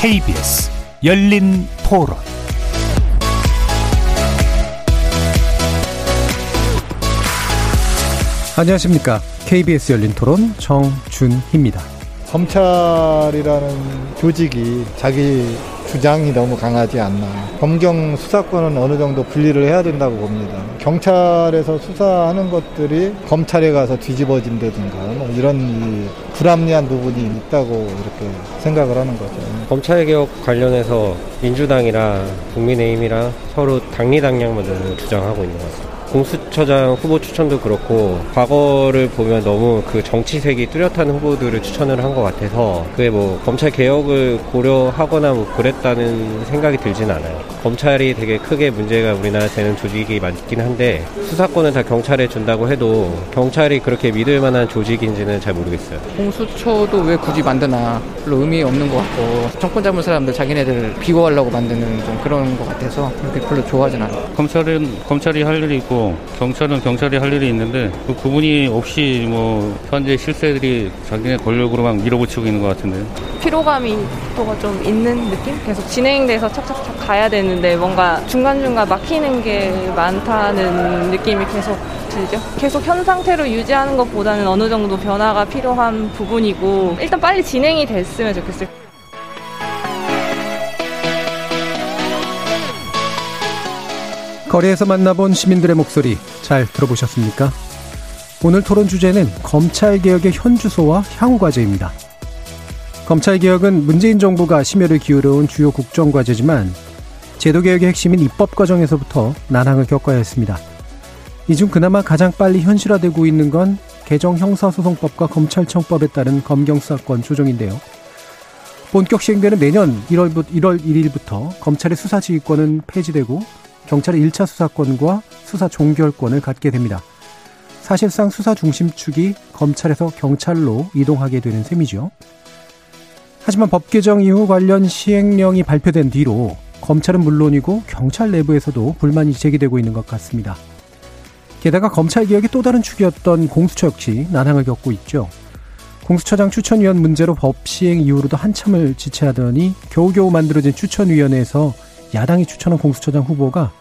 KBS 열린토론. 안녕하십니까. KBS 열린토론 정준희입니다. 검찰이라는 조직이 자기 주장이 너무 강하지 않나. 검경 수사권은 어느 정도 분리를 해야 된다고 봅니다. 경찰에서 수사하는 것들이 검찰에 가서 뒤집어진다든가 뭐 이런 불합리한 부분이 있다고 이렇게 생각을 하는 거죠. 검찰개혁 관련해서 민주당이랑 국민의힘이랑 서로 당리당략만을 주장하고 있는 것 같습니다. 공수처장 후보 추천도 그렇고 과거를 보면 너무 그 정치색이 뚜렷한 후보들을 추천을 한 것 같아서 그게 뭐 검찰 개혁을 고려하거나 뭐 그랬다는 생각이 들진 않아요. 검찰이 되게 크게 문제가 우리나라에 되는 조직이 많긴 한데 수사권은 다 경찰에 준다고 해도 경찰이 그렇게 믿을 만한 조직인지는 잘 모르겠어요. 공수처도 왜 굳이 만드나 별로 의미 없는 것 같고 정권 잡은 사람들 자기네들 비호하려고 만드는 좀 그런 것 같아서 그렇게 별로 좋아하진 않아요. 검찰이 할 일이 있고 경찰은 경찰이 할 일이 있는데 그 구분이 없이 뭐 현재 실세들이 자기네 권력으로 막 밀어붙이고 있는 것 같은데요. 피로감이 좀 있는 느낌? 계속 진행돼서 착착착 가야 되는데 뭔가 중간중간 막히는 게 많다는 느낌이 계속 들죠. 계속 현 상태로 유지하는 것보다는 어느 정도 변화가 필요한 부분이고 일단 빨리 진행이 됐으면 좋겠어요. 거리에서 만나본 시민들의 목소리 잘 들어보셨습니까? 오늘 토론 주제는 검찰개혁의 현주소와 향후과제입니다. 검찰개혁은 문재인 정부가 심혈을 기울여온 주요 국정과제지만 제도개혁의 핵심인 입법 과정에서부터 난항을 겪어야 했습니다. 이 중 그나마 가장 빨리 현실화되고 있는 건 개정 형사소송법과 검찰청법에 따른 검경수사권 조정인데요. 본격 시행되는 내년 1월 1일부터 검찰의 수사지휘권은 폐지되고 경찰의 1차 수사권과 수사 종결권을 갖게 됩니다. 사실상 수사 중심축이 검찰에서 경찰로 이동하게 되는 셈이죠. 하지만 법 개정 이후 관련 시행령이 발표된 뒤로 검찰은 물론이고 경찰 내부에서도 불만이 제기되고 있는 것 같습니다. 게다가 검찰개혁의 또 다른 축이었던 공수처 역시 난항을 겪고 있죠. 공수처장 추천위원 문제로 법 시행 이후로도 한참을 지체하더니 겨우겨우 만들어진 추천위원회에서 야당이 추천한 공수처장 후보가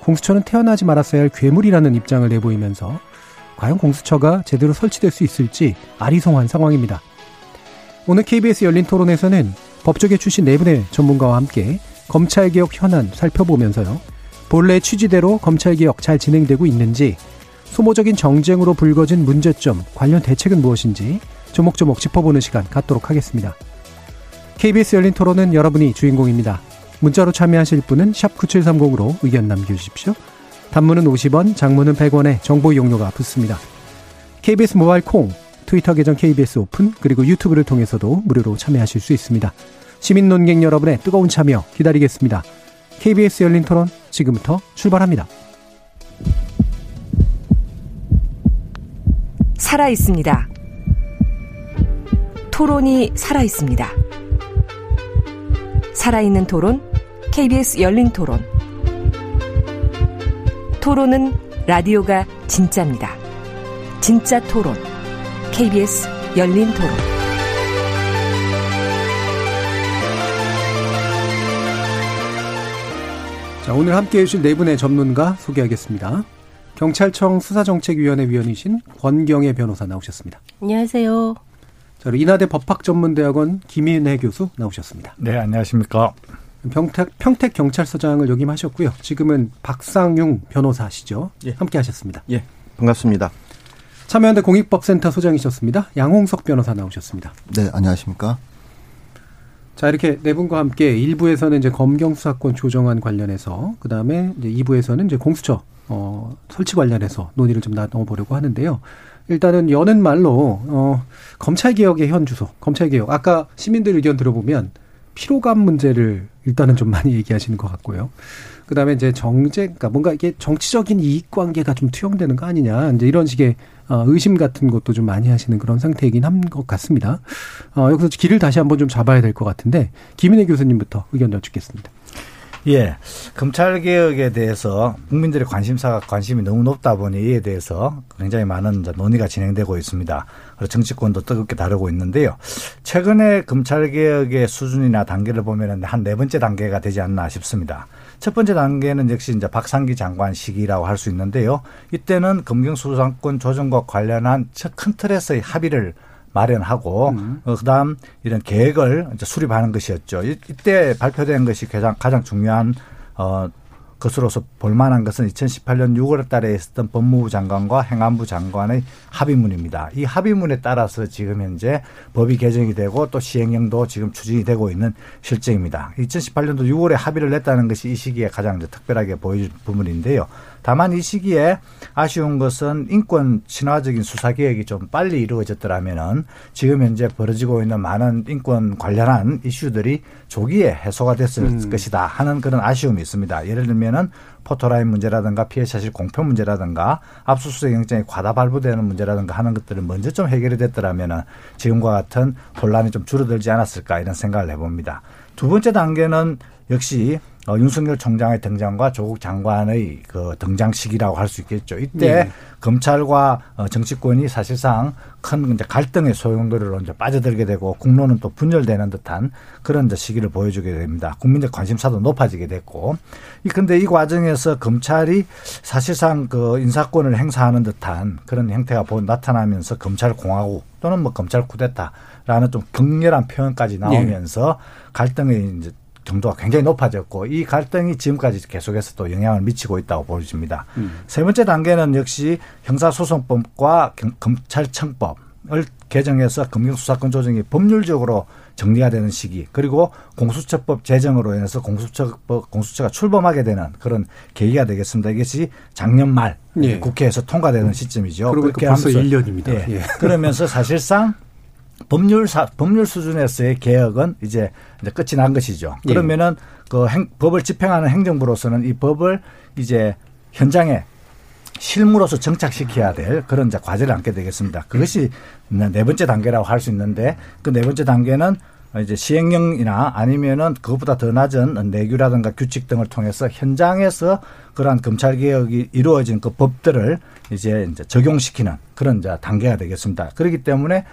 공수처는 태어나지 말았어야 할 괴물이라는 입장을 내보이면서 과연 공수처가 제대로 설치될 수 있을지 아리송한 상황입니다. 오늘 KBS 열린 토론에서는 법조계 출신 네 분의 전문가와 함께 검찰개혁 현안 살펴보면서요. 본래 취지대로 검찰개혁 잘 진행되고 있는지, 소모적인 정쟁으로 불거진 문제점, 관련 대책은 무엇인지 조목조목 짚어보는 시간 갖도록 하겠습니다. KBS 열린 토론은 여러분이 주인공입니다. 문자로 참여하실 분은 샵 9730으로 의견 남겨주십시오. 단문은 50원, 장문은 100원에 정보 이용료가 붙습니다. KBS 모바일 콩, 트위터 계정 KBS 오픈, 그리고 유튜브를 통해서도 무료로 참여하실 수 있습니다. 시민 논객 여러분의 뜨거운 참여 기다리겠습니다. KBS 열린 토론 지금부터 출발합니다. 살아있습니다. 토론이 살아있습니다. 살아있는 토론, KBS 열린 토론. 토론은 라디오가 진짜입니다. 진짜 토론, KBS 열린 토론. 자, 오늘 함께해 주실 네 분의 전문가 소개하겠습니다. 경찰청 수사정책위원회 위원이신 권경애 변호사 나오셨습니다. 안녕하세요. 자, 인하대 법학전문대학원 김인혜 교수 나오셨습니다. 네, 안녕하십니까. 평택 경찰서장을 역임하셨고요. 지금은 박상용 변호사시죠. 예. 함께하셨습니다. 예, 반갑습니다. 참여연대 공익법센터 소장이셨습니다. 양홍석 변호사 나오셨습니다. 네, 안녕하십니까. 자, 이렇게 네 분과 함께 1부에서는 이제 검경 수사권 조정안 관련해서, 그 다음에 2부에서는 이제 공수처 설치 관련해서 논의를 좀 나눠보려고 하는데요. 일단은 여는 말로 검찰개혁의 현주소, 검찰개혁. 아까 시민들 의견 들어보면 피로감 문제를 일단은 좀 많이 얘기하시는 것 같고요. 그다음에 이제 정쟁, 그러니까 뭔가 이게 정치적인 이익관계가 좀 투영되는 거 아니냐, 이제 이런 식의 의심 같은 것도 좀 많이 하시는 그런 상태이긴 한 것 같습니다. 여기서 길을 다시 한번 좀 잡아야 될 것 같은데 김인혜 교수님부터 의견 여쭙겠습니다. 예, 검찰개혁에 대해서 국민들의 관심이 너무 높다 보니 이에 대해서 굉장히 많은 논의가 진행되고 있습니다. 그리고 정치권도 뜨겁게 다루고 있는데요. 최근에 검찰개혁의 수준이나 단계를 보면 한 네 번째 단계가 되지 않나 싶습니다. 첫 번째 단계는 역시 이제 박상기 장관 시기라고 할 수 있는데요. 이때는 검경수사권 조정과 관련한 큰 틀에서의 합의를 마련하고 그다음 이런 계획을 이제 수립하는 것이었죠. 이때 발표된 것이 가장 중요한 것으로서 볼만한 것은 2018년 6월 달에 있었던 법무부 장관과 행안부 장관의 합의문입니다. 이 합의문에 따라서 지금 현재 법이 개정이 되고 또 시행령도 지금 추진이 되고 있는 실정입니다. 2018년도 6월에 합의를 냈다는 것이 이 시기에 가장 특별하게 보여질 부분인데요. 다만 이 시기에 아쉬운 것은 인권 친화적인 수사개혁이 좀 빨리 이루어졌더라면은 지금 현재 벌어지고 있는 많은 인권 관련한 이슈들이 조기에 해소가 됐을 것이다 하는 그런 아쉬움이 있습니다. 예를 들면 포토라인 문제라든가 피해 사실 공표 문제라든가 압수수색 영장이 과다 발부되는 문제라든가 하는 것들을 먼저 좀 해결이 됐더라면 지금과 같은 혼란이 좀 줄어들지 않았을까 이런 생각을 해봅니다. 두 번째 단계는 역시 윤석열 총장의 등장과 조국 장관의 그 등장 시기라고 할 수 있겠죠. 이때 네. 검찰과 정치권이 사실상 큰 이제 갈등의 소용돌이로 이제 빠져들게 되고 국론은 또 분열되는 듯한 그런 이제 시기를 보여주게 됩니다. 국민적 관심사도 높아지게 됐고, 그런데 이 과정에서 검찰이 사실상 그 인사권을 행사하는 듯한 그런 행태가 나타나면서 검찰 공화국 또는 뭐 검찰 쿠데타라는 좀 격렬한 표현까지 나오면서 네. 갈등의 이제 정도가 굉장히 높아졌고 이 갈등이 지금까지 계속해서 또 영향을 미치고 있다고 보여집니다. 세 번째 단계는 역시 형사소송법과 검찰청법을 개정해서 검경수사권 조정이 법률적으로 정리가 되는 시기 그리고 공수처법 제정으로 인해서 공수처가 출범하게 되는 그런 계기가 되겠습니다. 이것이 작년 말 예. 국회에서 통과되는 시점이죠. 그렇게 벌써 1년입니다. 예. 예. 그러면서 사실상 법률 수준에서의 개혁은 이제 끝이 난 것이죠. 그러면은 그 법을 집행하는 행정부로서는 이 법을 이제 현장에 실무로서 정착시켜야 될 그런 이제 과제를 안게 되겠습니다. 그것이 네 번째 단계라고 할 수 있는데 그 네 번째 단계는 이제 시행령이나 아니면은 그것보다 더 낮은 내규라든가 규칙 등을 통해서 현장에서 그러한 검찰개혁이 이루어진 그 법들을 이제 적용시키는 그런 이제 단계가 되겠습니다. 그렇기 때문에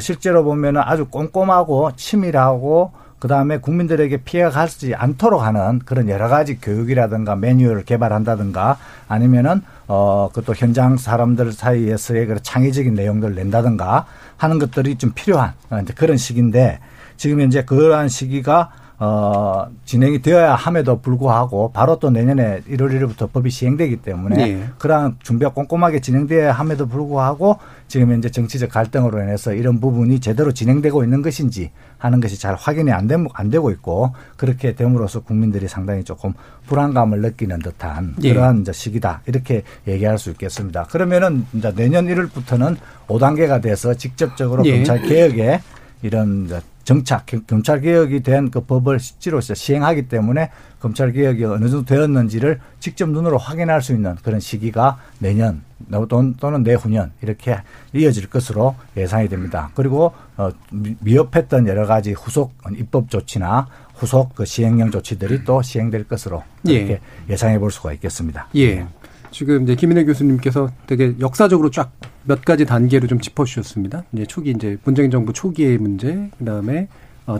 실제로 보면은 아주 꼼꼼하고 치밀하고 그다음에 국민들에게 피해가 가지 않도록 하는 그런 여러 가지 교육이라든가 매뉴얼을 개발한다든가 아니면은 그것도 현장 사람들 사이에서의 그런 창의적인 내용들을 낸다든가 하는 것들이 좀 필요한 이제 그런 시기인데 지금 현재 그러한 시기가 진행이 되어야 함에도 불구하고 바로 또 내년에 1월 1일부터 법이 시행되기 때문에 네. 그러한 준비가 꼼꼼하게 진행되어야 함에도 불구하고 지금 현재 정치적 갈등으로 인해서 이런 부분이 제대로 진행되고 있는 것인지 하는 것이 잘 확인이 안 되고 있고 그렇게 됨으로써 국민들이 상당히 조금 불안감을 느끼는 듯한 그러한 이제 시기다 이렇게 얘기할 수 있겠습니다. 그러면은 이제 내년 1일부터는 5단계가 돼서 직접적으로 검찰개혁에 이런 검찰개혁이 된 그 법을 실제로 시행하기 때문에 검찰개혁이 어느 정도 되었는지를 직접 눈으로 확인할 수 있는 그런 시기가 내년 또는 내후년 이렇게 이어질 것으로 예상이 됩니다. 그리고 미흡했던 여러 가지 후속 입법 조치나 후속 그 시행령 조치들이 또 시행될 것으로 이렇게 예상해 볼 수가 있겠습니다. 예. 지금 이제 김인혜 교수님께서 되게 역사적으로 쫙 몇 가지 단계로 좀 짚어주셨습니다. 이제 문재인 정부 초기의 문제, 그 다음에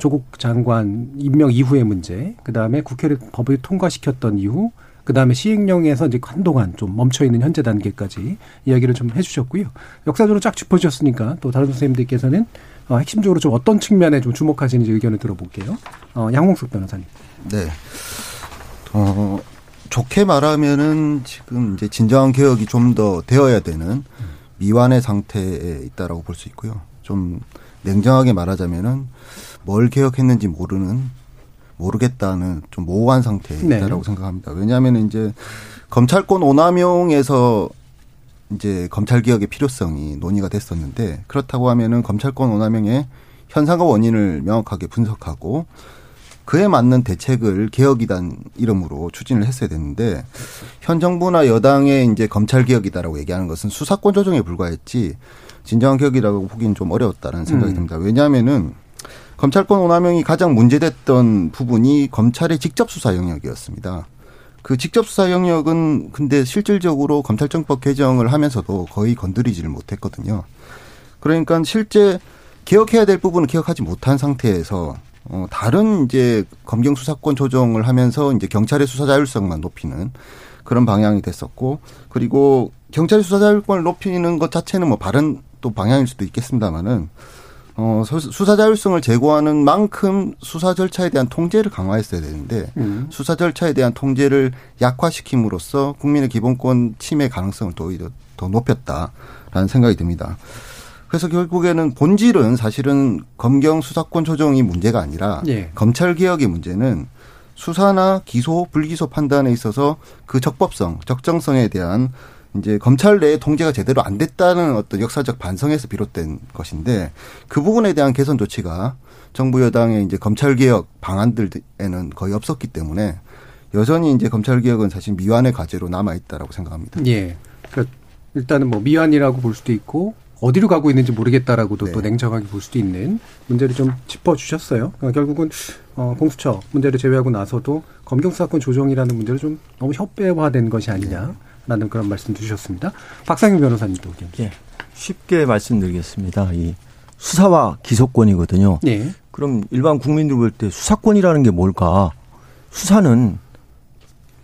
조국 장관 임명 이후의 문제, 그 다음에 국회를 법을 통과시켰던 이후, 그 다음에 시행령에서 이제 한동안 좀 멈춰있는 현재 단계까지 이야기를 좀 해주셨고요. 역사적으로 쫙 짚어주셨으니까 또 다른 선생님들께서는 핵심적으로 좀 어떤 측면에 좀 주목하시는지 의견을 들어볼게요. 양홍석 변호사님. 네. 좋게 말하면은 지금 이제 진정한 개혁이 좀 더 되어야 되는 미완의 상태에 있다라고 볼 수 있고요. 좀 냉정하게 말하자면은 뭘 개혁했는지 모르겠다는 좀 모호한 상태에 있다라고 생각합니다. 왜냐하면 이제 검찰권 오남용에서 이제 검찰 개혁의 필요성이 논의가 됐었는데 그렇다고 하면은 검찰권 오남용의 현상과 원인을 명확하게 분석하고 그에 맞는 대책을 개혁이란 이름으로 추진을 했어야 됐는데 현 정부나 여당의 이제 검찰 개혁이다라고 얘기하는 것은 수사권 조정에 불과했지 진정한 개혁이라고 보기는 좀 어려웠다는 생각이 듭니다. 왜냐하면은 검찰권 오남용이 가장 문제됐던 부분이 검찰의 직접 수사 영역이었습니다. 그 직접 수사 영역은 근데 실질적으로 검찰청법 개정을 하면서도 거의 건드리지를 못했거든요. 그러니까 실제 개혁해야 될 부분은 개혁하지 못한 상태에서 다른 이제 검경 수사권 조정을 하면서 이제 경찰의 수사 자율성만 높이는 그런 방향이 됐었고, 그리고 경찰의 수사 자율권을 높이는 것 자체는 뭐 바른 또 방향일 수도 있겠습니다만은 수사 자율성을 제고하는 만큼 수사 절차에 대한 통제를 강화했어야 되는데 수사 절차에 대한 통제를 약화시킴으로써 국민의 기본권 침해 가능성을 또 오히려 더 높였다라는 생각이 듭니다. 그래서 결국에는 본질은 사실은 검경 수사권 조정이 문제가 아니라 예. 검찰 개혁의 문제는 수사나 기소, 불기소 판단에 있어서 그 적법성, 적정성에 대한 이제 검찰 내의 통제가 제대로 안 됐다는 어떤 역사적 반성에서 비롯된 것인데, 그 부분에 대한 개선 조치가 정부 여당의 이제 검찰 개혁 방안들에는 거의 없었기 때문에 여전히 이제 검찰 개혁은 사실 미완의 과제로 남아 있다라고 생각합니다. 예. 그러니까 일단은 뭐 미완이라고 볼 수도 있고 어디로 가고 있는지 모르겠다라고도 네. 또 냉정하게 볼 수도 있는 문제를 좀 짚어주셨어요. 그러니까 결국은 공수처 문제를 제외하고 나서도 검경 수사권 조정이라는 문제를 좀 너무 협배화된 것이 아니냐. 라는 그런 말씀 주셨습니다. 박상용 변호사님도. 예, 쉽게 말씀드리겠습니다. 이 수사와 기소권이거든요. 네. 그럼 일반 국민들 볼 때 수사권이라는 게 뭘까? 수사는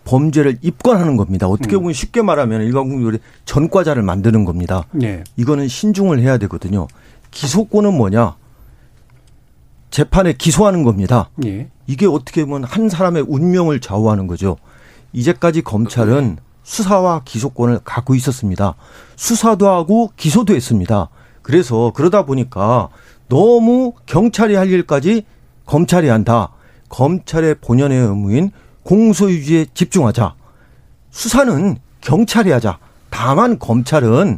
범죄를 입건하는 겁니다. 어떻게 보면 쉽게 말하면 일반 국민들이 전과자를 만드는 겁니다. 네. 이거는 신중을 해야 되거든요. 기소권은 뭐냐? 재판에 기소하는 겁니다. 네. 이게 어떻게 보면 한 사람의 운명을 좌우하는 거죠. 이제까지 검찰은 수사와 기소권을 갖고 있었습니다. 수사도 하고 기소도 했습니다. 그래서 그러다 보니까 너무 경찰이 할 일까지 검찰이 한다. 검찰의 본연의 의무인 공소유지에 집중하자. 수사는 경찰이 하자. 다만 검찰은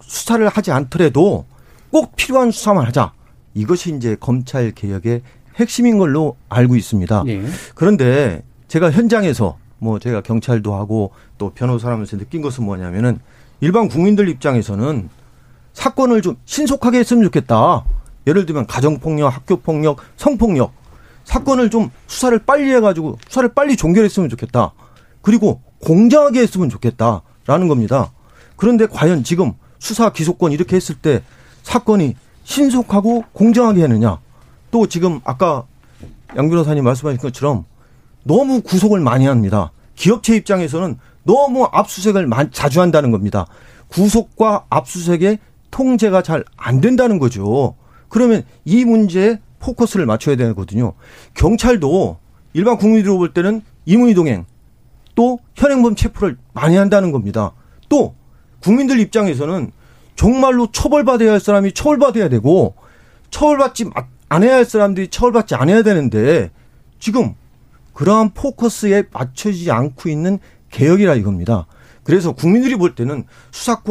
수사를 하지 않더라도 꼭 필요한 수사만 하자. 이것이 이제 검찰 개혁의 핵심인 걸로 알고 있습니다. 네. 그런데 제가 현장에서 제가 경찰도 하고 또 변호사라면서 느낀 것은 뭐냐면은 일반 국민들 입장에서는 사건을 좀 신속하게 했으면 좋겠다. 예를 들면 가정폭력, 학교폭력, 성폭력. 사건을 좀 수사를 빨리 해가지고 수사를 빨리 종결했으면 좋겠다. 그리고 공정하게 했으면 좋겠다라는 겁니다. 그런데 과연 지금 수사 기소권 이렇게 했을 때 사건이 신속하고 공정하게 했느냐. 또 지금 아까 양 변호사님 말씀하신 것처럼 너무 구속을 많이 합니다. 기업체 입장에서는 너무 압수수색을 자주 한다는 겁니다. 구속과 압수수색의 통제가 잘 안 된다는 거죠. 그러면 이 문제에 포커스를 맞춰야 되거든요. 경찰도 일반 국민으로 볼 때는 임의동행 또 현행범 체포를 많이 한다는 겁니다. 또 국민들 입장에서는 정말로 처벌받아야 할 사람이 처벌받아야 되고 처벌받지 않아야 할 사람들이 처벌받지 않아야 되는데 지금 그러한 포커스에 맞춰지지 않고 있는 개혁이라 이겁니다. 그래서 국민들이 볼 때는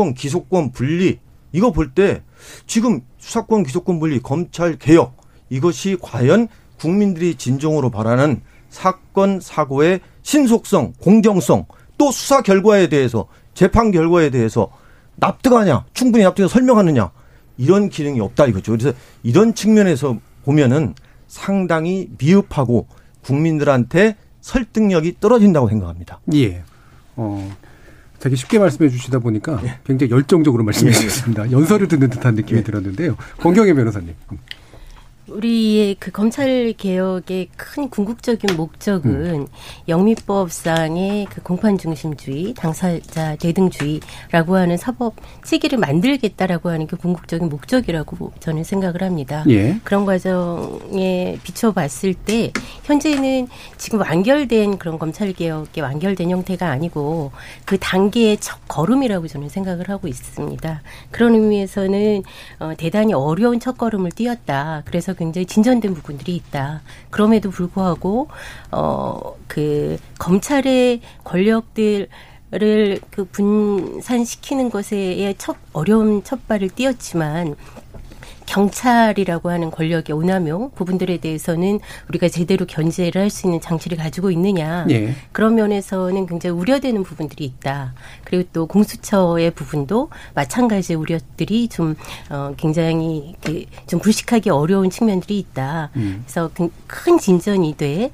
수사권, 기소권 분리 이거 볼 때 지금 수사권, 기소권 분리, 검찰 개혁 이것이 과연 국민들이 진정으로 바라는 사건, 사고의 신속성, 공정성 또 수사 결과에 대해서 재판 결과에 대해서 납득하냐 충분히 납득해서 설명하느냐 이런 기능이 없다 이거죠. 그래서 이런 측면에서 보면은 상당히 미흡하고 국민들한테 설득력이 떨어진다고 생각합니다. 예. 되게 쉽게 말씀해 주시다 보니까 예. 굉장히 열정적으로 말씀해 주셨습니다. 예. 연설을 듣는 듯한 느낌이 예. 들었는데요. 권경애 변호사님. 우리의 그 검찰 개혁의 큰 궁극적인 목적은 영미법상의 그 공판 중심주의, 당사자 대등주의라고 하는 사법 체계를 만들겠다라고 하는 게 궁극적인 목적이라고 저는 생각을 합니다. 예. 그런 과정에 비춰봤을 때 현재는 지금 완결된 그런 검찰 개혁의 완결된 형태가 아니고 그 단계의 첫 걸음이라고 저는 생각을 하고 있습니다. 그런 의미에서는 대단히 어려운 첫 걸음을 뛰었다. 그래서 굉장히 진전된 부분들이 있다. 그럼에도 불구하고 그 검찰의 권력들을 그 분산시키는 것에 첫 어려운 첫발을 띄었지만 경찰이라고 하는 권력의 오남용 부분들에 대해서는 우리가 제대로 견제를 할 수 있는 장치를 가지고 있느냐. 예. 그런 면에서는 굉장히 우려되는 부분들이 있다. 그리고 또 공수처의 부분도 마찬가지의 우려들이 좀 굉장히 좀 불식하기 어려운 측면들이 있다. 그래서 큰 진전이 돼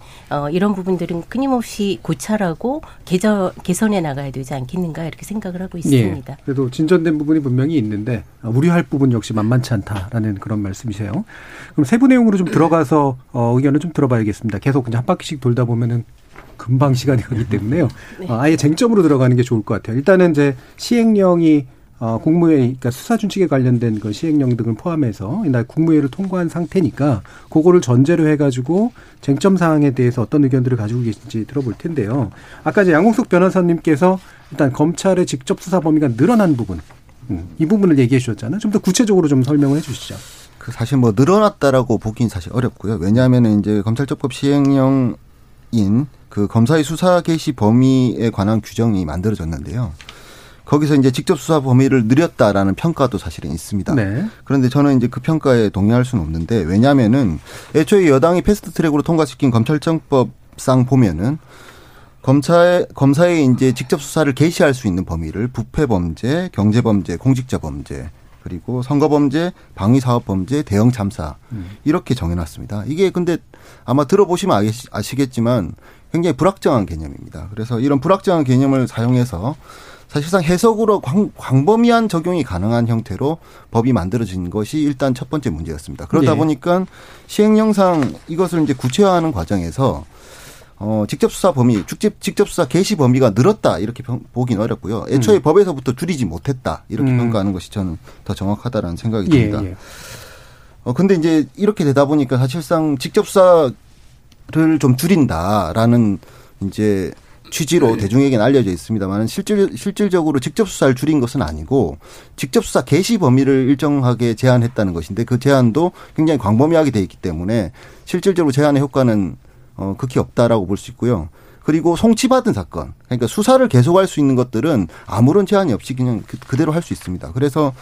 이런 부분들은 끊임없이 고찰하고 개선해 나가야 되지 않겠는가 이렇게 생각을 하고 있습니다. 예. 그래도 진전된 부분이 분명히 있는데 우려할 부분 역시 만만치 않다라는 그런 말씀이세요. 그럼 세부 내용으로 좀 들어가서 의견을 좀 들어봐야겠습니다. 계속 그냥 한 바퀴씩 돌다 보면은 금방 시간이 가기 때문에요. 네. 아예 쟁점으로 들어가는 게 좋을 것 같아요. 일단은 이제 시행령이 국무회의, 그러니까 수사준칙에 관련된 그 시행령 등을 포함해서 이날 국무회의를 통과한 상태니까 그거를 전제로 해가지고 쟁점 사항에 대해서 어떤 의견들을 가지고 계신지 들어볼 텐데요. 아까 이제 양홍석 변호사님께서 일단 검찰의 직접 수사 범위가 늘어난 부분, 이 부분을 얘기해 주셨잖아요. 좀 더 구체적으로 좀 설명을 해 주시죠. 그 사실 뭐 늘어났다라고 보긴 사실 어렵고요. 왜냐하면 이제 검찰청법 시행령인 그 검사의 수사 개시 범위에 관한 규정이 만들어졌는데요. 거기서 이제 직접 수사 범위를 늘렸다라는 평가도 사실은 있습니다. 네. 그런데 저는 이제 그 평가에 동의할 수는 없는데, 왜냐하면은 애초에 여당이 패스트 트랙으로 통과시킨 검찰청법상 보면은 검사의 이제 직접 수사를 개시할 수 있는 범위를 부패범죄, 경제범죄, 공직자범죄, 그리고 선거범죄, 방위사업범죄, 대형참사 이렇게 정해놨습니다. 이게 근데 아마 들어보시면 아시겠지만 굉장히 불확정한 개념입니다. 그래서 이런 불확정한 개념을 사용해서 사실상 해석으로 광범위한 적용이 가능한 형태로 법이 만들어진 것이 일단 첫 번째 문제였습니다. 그러다 네. 보니까 시행령상 이것을 이제 구체화하는 과정에서 직접 수사 범위, 직접 수사 개시 범위가 늘었다 이렇게 보긴 어렵고요. 애초에 법에서부터 줄이지 못했다 이렇게 평가하는 것이 저는 더 정확하다라는 생각이 듭니다. 예, 예. 근데 이제 이렇게 되다 보니까 사실상 직접 수사를 좀 줄인다라는 이제 취지로 대중에게는 알려져 있습니다만 실질적으로 직접 수사를 줄인 것은 아니고 직접 수사 개시 범위를 일정하게 제한했다는 것인데 그 제한도 굉장히 광범위하게 돼 있기 때문에 실질적으로 제한의 효과는 극히 없다라고 볼 수 있고요. 그리고 송치받은 사건, 그러니까 수사를 계속할 수 있는 것들은 아무런 제한이 없이 그냥 그대로 할 수 있습니다. 그래서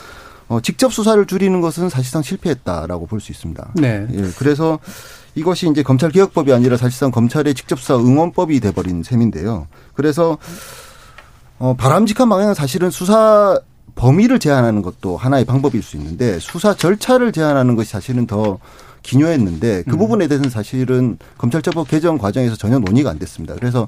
직접 수사를 줄이는 것은 사실상 실패했다라고 볼 수 있습니다. 네. 예, 그래서 이것이 이제 검찰개혁법이 아니라 사실상 검찰의 직접수사 응원법이 돼버린 셈인데요. 그래서 바람직한 방향은 사실은 수사 범위를 제한하는 것도 하나의 방법일 수 있는데 수사 절차를 제한하는 것이 사실은 더 기묘했는데 그 부분에 대해서는 사실은 검찰청법 개정 과정에서 전혀 논의가 안 됐습니다. 그래서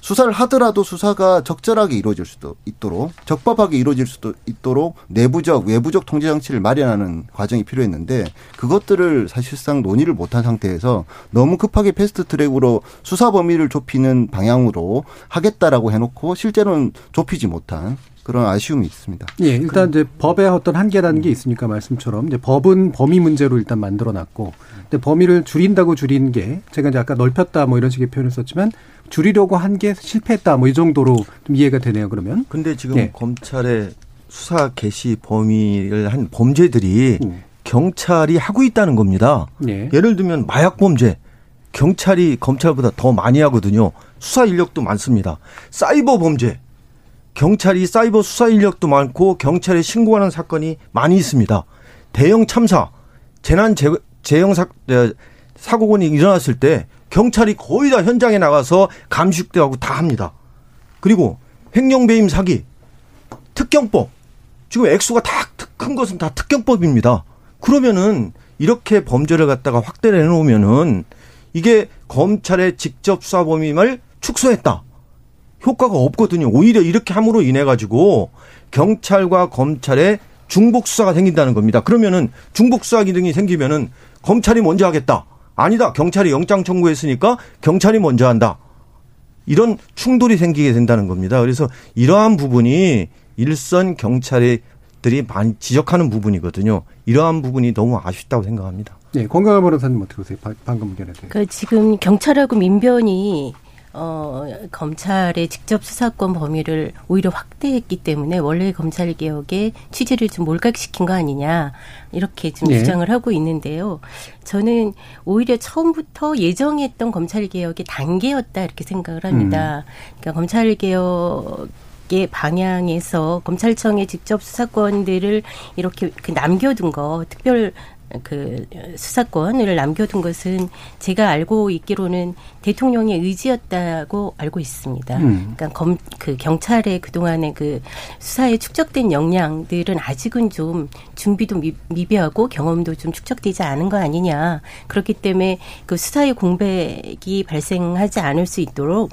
수사를 하더라도 수사가 적절하게 이루어질 수도 있도록 적법하게 이루어질 수도 있도록 내부적 외부적 통제장치를 마련하는 과정이 필요했는데 그것들을 사실상 논의를 못한 상태에서 너무 급하게 패스트트랙으로 수사 범위를 좁히는 방향으로 하겠다라고 해놓고 실제로는 좁히지 못한 그런 아쉬움이 있습니다. 예, 일단 이제 법의 어떤 한계라는 게 있으니까 말씀처럼 이제 법은 범위 문제로 일단 만들어놨고, 근데 범위를 줄인다고 줄인 게 제가 이제 아까 넓혔다 뭐 이런 식의 표현을 썼지만 줄이려고 한 게 실패했다 뭐 이 정도로 좀 이해가 되네요. 그러면. 근데 지금 예. 검찰의 수사 개시 범위를 한 범죄들이 경찰이 하고 있다는 겁니다. 예. 예를 들면 마약 범죄. 경찰이 검찰보다 더 많이 하거든요. 수사 인력도 많습니다. 사이버 범죄. 경찰이 사이버 수사 인력도 많고 경찰에 신고하는 사건이 많이 있습니다. 대형 참사, 사고가 일어났을 때 경찰이 거의 다 현장에 나가서 감식도 하고 다 합니다. 그리고 횡령배임 사기, 특경법. 지금 액수가 다 큰 것은 다 특경법입니다. 그러면은 이렇게 범죄를 갖다가 확대를 해놓으면은 이게 검찰의 직접 수사 범위를 축소했다. 효과가 없거든요. 오히려 이렇게 함으로 인해 가지고 경찰과 검찰의 중복 수사가 생긴다는 겁니다. 그러면은 중복 수사 기능이 생기면은 검찰이 먼저 하겠다. 아니다. 경찰이 영장 청구했으니까 경찰이 먼저 한다. 이런 충돌이 생기게 된다는 겁니다. 그래서 이러한 부분이 일선 경찰들이 많이 지적하는 부분이거든요. 이러한 부분이 너무 아쉽다고 생각합니다. 네, 권경애 변호사님 어떻게 보세요? 방금 의견에 대해서. 그러니까 지금 경찰하고 민변이 검찰의 직접 수사권 범위를 오히려 확대했기 때문에 원래 검찰개혁의 취지를 좀 몰각시킨 거 아니냐 이렇게 지금 네. 주장을 하고 있는데요. 저는 오히려 처음부터 예정했던 검찰개혁의 단계였다 이렇게 생각을 합니다. 그러니까 검찰개혁 있게 방향해서 검찰청에 직접 수사권들을 이렇게 남겨둔 거, 특별 수사권을 남겨둔 것은 제가 알고 있기로는 대통령의 의지였다고 알고 있습니다. 그러니까 경찰의 그동안의 수사에 축적된 역량들은 아직은 좀 준비도 미비하고 경험도 좀 축적되지 않은 거 아니냐. 그렇기 때문에 수사의 공백이 발생하지 않을 수 있도록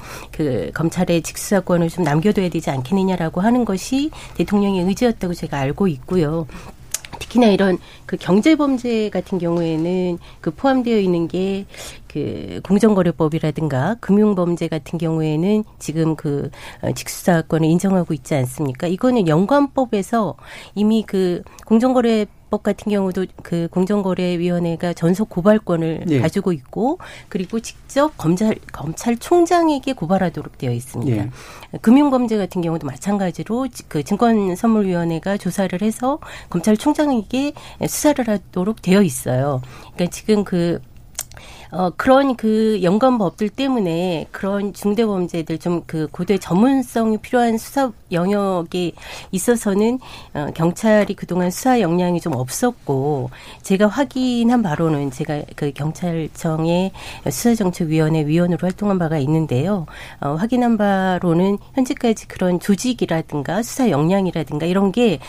검찰의 직수사권을 좀 남겨둬야 되지 않겠느냐라고 하는 것이 대통령의 의지였다고 제가 알고 있고요. 특히나 이런 경제범죄 같은 경우에는 포함되어 있는 게 공정거래법이라든가 금융범죄 같은 경우에는 지금 직수사권을 인정하고 있지 않습니까? 이거는 연관법에서 이미 공정거래법 같은 경우도 공정거래위원회가 전속 고발권을 네. 가지고 있고, 그리고 직접 검찰총장에게 고발하도록 되어 있습니다. 네. 금융범죄 같은 경우도 마찬가지로 증권선물위원회가 조사를 해서 검찰총장에게 수사를 하도록 되어 있어요. 그러니까 지금 그런 연관법들 때문에 그런 중대범죄들 좀 고도의 전문성이 필요한 수사 영역에 있어서는 경찰이 그동안 수사 역량이 좀 없었고, 제가 확인한 바로는 제가 경찰청의 수사정책위원회 위원으로 활동한 바가 있는데요. 확인한 바로는 현재까지 그런 조직이라든가 수사 역량이라든가 이런 게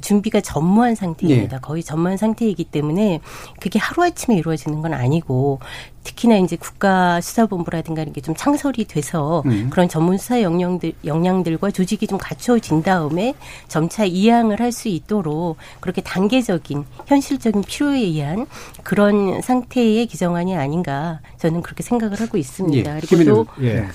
준비가 전무한 상태입니다. 네. 거의 전무한 상태이기 때문에 그게 하루아침에 이루어지는 건 아니고, 특히나 국가수사본부라든가 이런 게 좀 창설이 돼서 그런 전문 수사 역량들과 조직이 좀 갖춰진 다음에 점차 이양을 할 수 있도록 그렇게 단계적인 현실적인 필요에 의한 그런 상태의 기정안이 아닌가, 저는 그렇게 생각을 하고 있습니다. 예. 그리고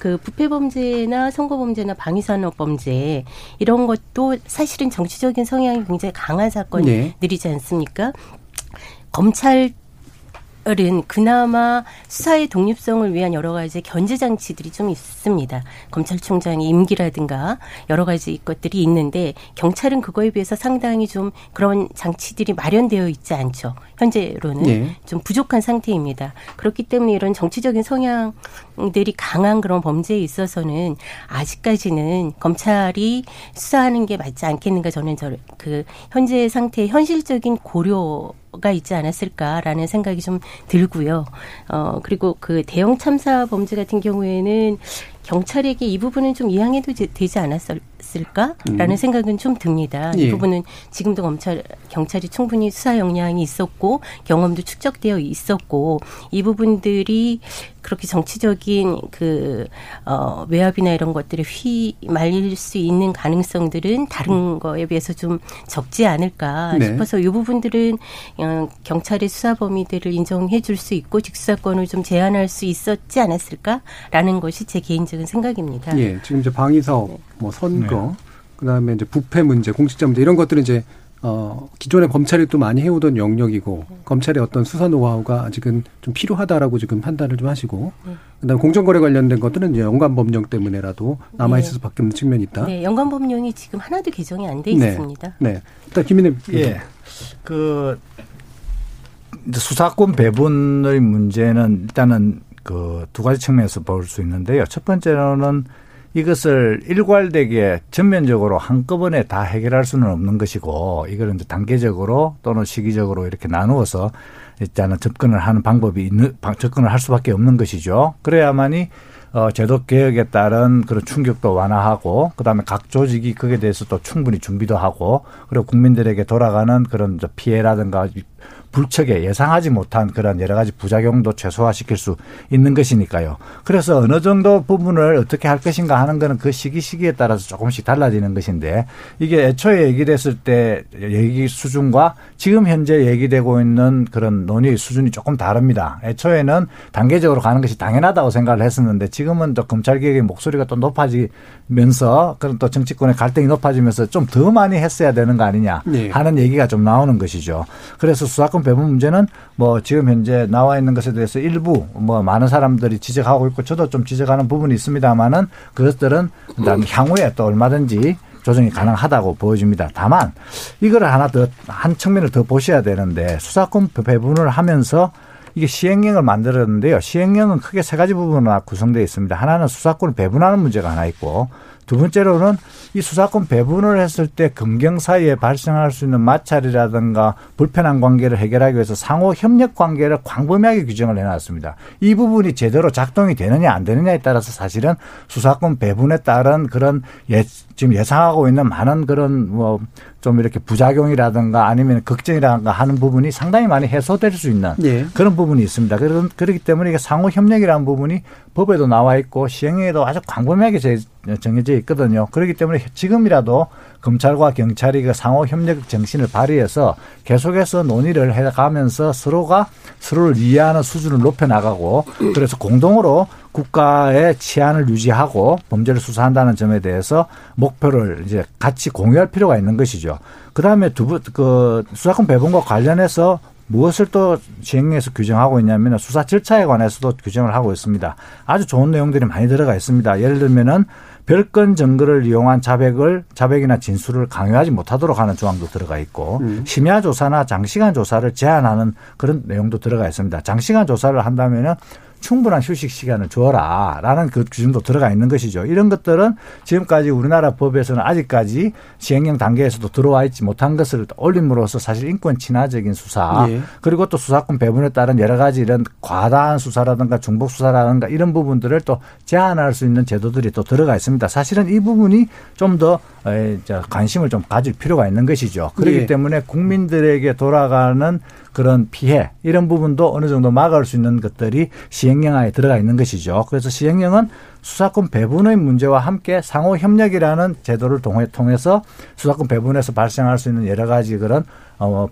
또 부패범죄나 선거범죄나 방위산업범죄 이런 것도 사실은 정치적인 성향이 굉장히 강한 사건들이지 않습니까? 검찰 그나마 수사의 독립성을 위한 여러 가지 견제 장치들이 좀 있습니다. 검찰총장의 임기라든가 여러 가지 것들이 있는데, 경찰은 그거에 비해서 상당히 좀 그런 장치들이 마련되어 있지 않죠. 현재로는 좀 부족한 상태입니다. 그렇기 때문에 이런 정치적인 성향들이 강한 그런 범죄에 있어서는 아직까지는 검찰이 수사하는 게 맞지 않겠는가, 저는 현재 상태의 현실적인 고려가 있지 않았을까라는 생각이 좀 들고요. 그리고 대형 참사 범죄 같은 경우에는 경찰에게 이 부분은 좀 이양해도 되지 않았을까라는 생각은 좀 듭니다. 이 부분은 지금도 경찰이 충분히 수사 역량이 있었고 경험도 축적되어 있었고, 이 부분들이 그렇게 정치적인 외압이나 이런 것들에 휘말릴 수 있는 가능성들은 다른 거에 비해서 좀 적지 않을까 싶어서, 이 부분들은 경찰의 수사 범위들을 인정해 줄 수 있고 직수사권을 좀 제한할 수 있었지 않았을까라는 것이 제 개인적인 생각입니다. 예, 지금 방위사업, 선거, 그다음에 부패 문제, 공직자 문제 이런 것들은 기존의 검찰이 또 많이 해오던 영역이고, 검찰의 어떤 수사 노하우가 아직은 좀 필요하다라고 지금 판단을 좀 하시고, 그다음에 공정거래 관련된 것들은 이제 연관법령 때문에라도 남아있어서 바뀌는 측면이 있다. 네, 연관법령이 지금 하나도 개정이 안 돼 있습니다. 네, 일단 김인혜. 예, 수사권 배분의 문제는 일단은 두 가지 측면에서 볼 수 있는데요. 첫 번째로는 이것을 일괄되게 전면적으로 한꺼번에 다 해결할 수는 없는 것이고, 이걸 이제 단계적으로 또는 시기적으로 이렇게 나누어서 일단은 접근을 하는 방법이 접근을 할 수밖에 없는 것이죠. 그래야만이 제도 개혁에 따른 그런 충격도 완화하고, 그다음에 각 조직이 거기에 대해서 또 충분히 준비도 하고, 그리고 국민들에게 돌아가는 그런 피해라든가 불측에 예상하지 못한 그런 여러 가지 부작용도 최소화시킬 수 있는 것이니까요. 그래서 어느 정도 부분을 어떻게 할 것인가 하는 것은 그 시기에 따라서 조금씩 달라지는 것인데, 이게 애초에 얘기됐을 때 얘기 수준과 지금 현재 얘기되고 있는 그런 논의 수준이 조금 다릅니다. 애초에는 단계적으로 가는 것이 당연하다고 생각을 했었는데, 지금은 또 검찰개혁의 목소리가 또 높아지면서 그런 또 정치권의 갈등이 높아지면서 좀 더 많이 했어야 되는 거 아니냐 하는 얘기가 좀 나오는 것이죠. 그래서 수사권 배분 문제는 지금 현재 나와 있는 것에 대해서 일부 많은 사람들이 지적하고 있고, 저도 좀 지적하는 부분이 있습니다만은, 그것들은 향후에 또 얼마든지 조정이 가능하다고 보여집니다. 다만 이걸 하나 더, 한 측면을 더 보셔야 되는데, 수사권 배분을 하면서 이게 시행령을 만들었는데요. 시행령은 크게 세 가지 부분으로 구성되어 있습니다. 하나는 수사권을 배분하는 문제가 하나 있고, 두 번째로는 이 수사권 배분을 했을 때 검경 사이에 발생할 수 있는 마찰이라든가 불편한 관계를 해결하기 위해서 상호 협력 관계를 광범위하게 규정을 해놨습니다. 이 부분이 제대로 작동이 되느냐 안 되느냐에 따라서 사실은 수사권 배분에 따른 그런 지금 예상하고 있는 많은 그런 뭐 좀 이렇게 부작용이라든가 아니면 걱정이라든가 하는 부분이 상당히 많이 해소될 수 있는 네. 그런 부분이 있습니다. 그렇기 때문에 이게 상호 협력이라는 부분이 법에도 나와 있고 시행령에도 아주 광범위하게 정해져 있거든요. 그렇기 때문에 지금이라도 검찰과 경찰이 그 상호 협력 정신을 발휘해서 계속해서 논의를 해가면서 서로가 서로를 이해하는 수준을 높여나가고 그래서 공동으로 국가의 치안을 유지하고 범죄를 수사한다는 점에 대해서 목표를 이제 같이 공유할 필요가 있는 것이죠. 그다음에 그 수사권 배분과 관련해서 무엇을 또 시행령에서 규정하고 있냐면 수사 절차에 관해서도 규정을 하고 있습니다. 아주 좋은 내용들이 많이 들어가 있습니다. 예를 들면은 별건 증거를 이용한 자백이나 진술을 강요하지 못하도록 하는 조항도 들어가 있고 심야 조사나 장시간 조사를 제한하는 그런 내용도 들어가 있습니다. 장시간 조사를 한다면은 충분한 휴식 시간을 줘라라는 그 규정도 들어가 있는 것이죠. 이런 것들은 지금까지 우리나라 법에서는 아직까지 시행령 단계에서도 들어와 있지 못한 것을 올림으로써 사실 인권 친화적인 수사 예. 그리고 또 수사권 배분에 따른 여러 가지 이런 과다한 수사라든가 중복 수사라든가 이런 부분들을 또 제한할 수 있는 제도들이 또 들어가 있습니다. 사실은 이 부분이 좀 더 관심을 좀 가질 필요가 있는 것이죠. 그렇기 예. 때문에 국민들에게 돌아가는 그런 피해 이런 부분도 어느 정도 막을 수 있는 것들이 시행령에 들어가 있는 것이죠. 그래서 시행령은 수사권 배분의 문제와 함께 상호협력이라는 제도를 통해서 수사권 배분에서 발생할 수 있는 여러 가지 그런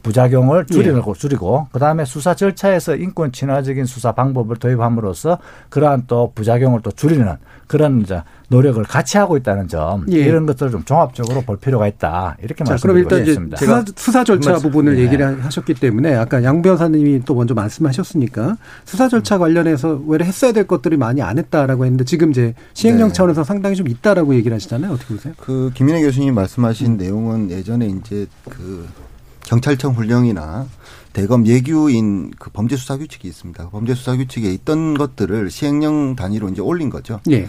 부작용을 줄이고 그다음에 수사 절차에서 인권 친화적인 수사 방법을 도입함으로써 그러한 또 부작용을 또 줄이는 그런 이제 노력을 같이 하고 있다는 점 예. 이런 것들을 좀 종합적으로 볼 필요가 있다 이렇게 말씀드리고 있습니다. 제가 수사 절차 부분을 네. 얘기를 하셨기 때문에 아까 양 변호사님이 또 먼저 말씀하셨으니까 수사 절차 관련해서 원래 했어야 될 것들이 많이 안 했다라고 했는데 지금 이제 시행령 네. 차원에서 상당히 좀 있다라고 얘기를 하시잖아요. 어떻게 보세요? 그 김인혜 교수님 말씀하신 내용은 예전에 이제 그 경찰청 훈령이나 대검 예규인 그 범죄 수사 규칙이 있습니다. 범죄 수사 규칙에 있던 것들을 시행령 단위로 이제 올린 거죠. 예.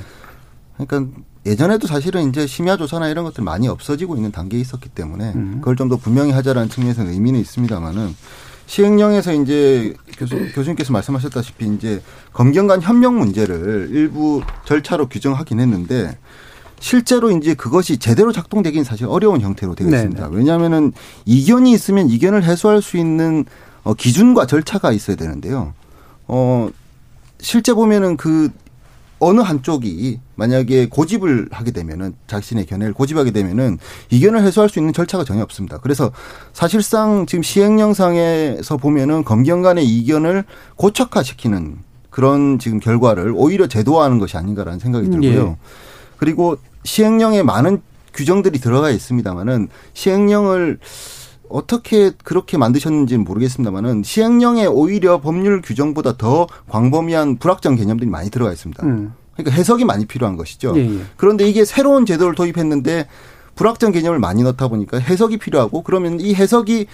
그러니까 예전에도 사실은 이제 심야 조사나 이런 것들 많이 없어지고 있는 단계에 있었기 때문에 그걸 좀 더 분명히 하자라는 측면에서는 의미는 있습니다만은 시행령에서 이제 교수님께서 말씀하셨다시피 이제 검경 간 협력 문제를 일부 절차로 규정하긴 했는데 실제로 이제 그것이 제대로 작동되긴 사실 어려운 형태로 되어 있습니다. 네네. 왜냐하면은 이견이 있으면 이견을 해소할 수 있는 기준과 절차가 있어야 되는데요. 실제 보면은 그 어느 한쪽이 만약에 고집을 하게 되면은 자신의 견해를 고집하게 되면은 이견을 해소할 수 있는 절차가 전혀 없습니다. 그래서 사실상 지금 시행령상에서 보면은 검경 간의 이견을 고착화시키는 그런 지금 결과를 오히려 제도화하는 것이 아닌가라는 생각이 들고요. 예. 그리고 시행령에 많은 규정들이 들어가 있습니다만은 시행령을 어떻게 그렇게 만드셨는지는 모르겠습니다만은 시행령에 오히려 법률 규정보다 더 광범위한 불확정 개념들이 많이 들어가 있습니다. 그러니까 해석이 많이 필요한 것이죠. 예, 예. 그런데 이게 새로운 제도를 도입했는데 불확정 개념을 많이 넣다 보니까 해석이 필요하고 그러면 이 해석이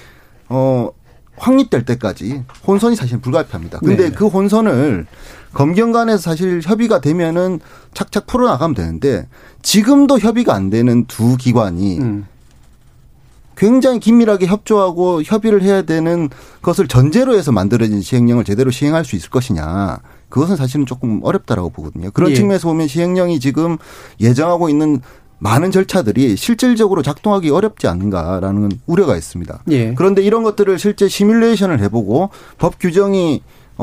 확립될 때까지 혼선이 사실 불가피합니다. 그런데 그 혼선을 검경 간에서 사실 협의가 되면은 착착 풀어나가면 되는데 지금도 협의가 안 되는 두 기관이 굉장히 긴밀하게 협조하고 협의를 해야 되는 것을 전제로 해서 만들어진 시행령을 제대로 시행할 수 있을 것이냐. 그것은 사실은 조금 어렵다라고 보거든요. 그런 측면에서 보면 시행령이 지금 예정하고 있는 많은 절차들이 실질적으로 작동하기 어렵지 않은가라는 우려가 있습니다. 예. 그런데 이런 것들을 실제 시뮬레이션을 해보고 법 규정이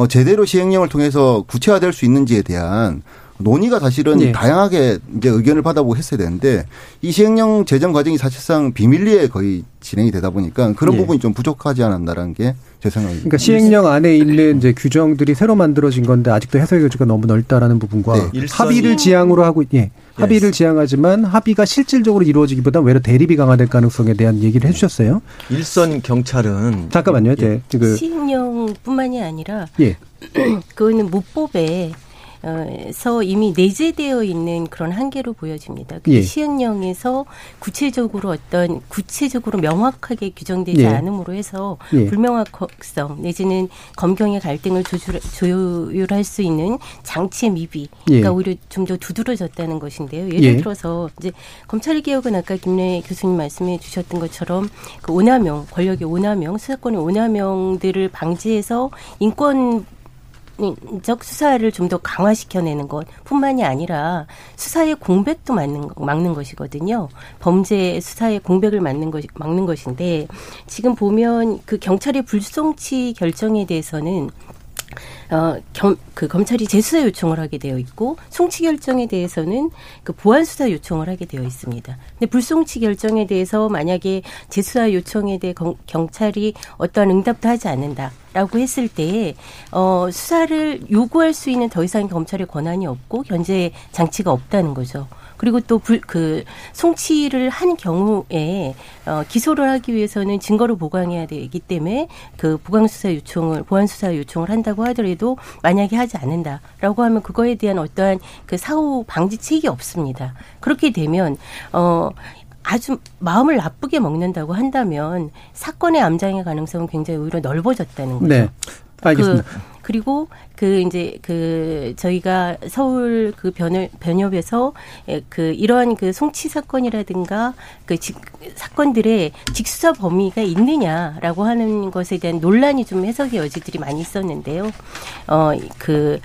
제대로 시행령을 통해서 구체화될 수 있는지에 대한 논의가 사실은 다양하게 이제 의견을 받아보고 했어야 되는데 이 시행령 제정 과정이 사실상 비밀리에 거의 진행이 되다 보니까 그런 부분이 좀 부족하지 않았나라는 게 제 생각입니다. 그러니까 시행령 안에 있는 이제 규정들이 새로 만들어진 건데 아직도 해석의 여지가 너무 넓다라는 부분과 합의를 지향으로 하고 합의를 지향하지만 합의가 실질적으로 이루어지기보다 외려 대립이 강화될 가능성에 대한 얘기를 해주셨어요. 일선 경찰은 잠깐만요. 시행령뿐만이 아니라 그거는 무법에 에서 이미 내재되어 있는 그런 한계로 보여집니다. 예. 시행령에서 구체적으로 명확하게 규정되지 예. 않음으로 해서 예. 불명확성 내지는 검경의 갈등을 조율할 수 있는 장치의 미비가 예. 오히려 좀 더 두드러졌다는 것인데요. 예를 예. 들어서 이제 검찰개혁은 아까 김래 교수님 말씀해 주셨던 것처럼 그 오남용, 권력의 오남용, 수사권의 오남용들을 방지해서 인권 적 수사를 좀 더 강화시켜내는 것뿐만이 아니라 수사의 공백도 막는 것이거든요. 범죄 수사의 공백을 막는 것인데 지금 보면 그 경찰의 불송치 결정에 대해서는 검찰이 재수사 요청을 하게 되어 있고 송치 결정에 대해서는 그 보완 수사 요청을 하게 되어 있습니다. 근데 불송치 결정에 대해서 만약에 재수사 요청에 대해 경찰이 어떠한 응답도 하지 않는다라고 했을 때에 수사를 요구할 수 있는 더 이상 검찰의 권한이 없고 현재 장치가 없다는 거죠. 그리고 또 송치를 한 경우에 기소를 하기 위해서는 증거를 보강해야 되기 때문에 그 보완 수사 요청을 한다고 하더라도 만약에 하지 않는다라고 하면 그거에 대한 어떠한 그 사후 방지책이 없습니다. 그렇게 되면 아주 마음을 나쁘게 먹는다고 한다면 사건의 암장의 가능성은 굉장히 오히려 넓어졌다는 거죠. 네, 알겠습니다. 그리고 저희가 서울 그 변협에서 그 이러한 그 송치 사건이라든가 그 사건들의 직수사 범위가 있느냐라고 하는 것에 대한 논란이 좀 해석의 여지들이 많이 있었는데요. 그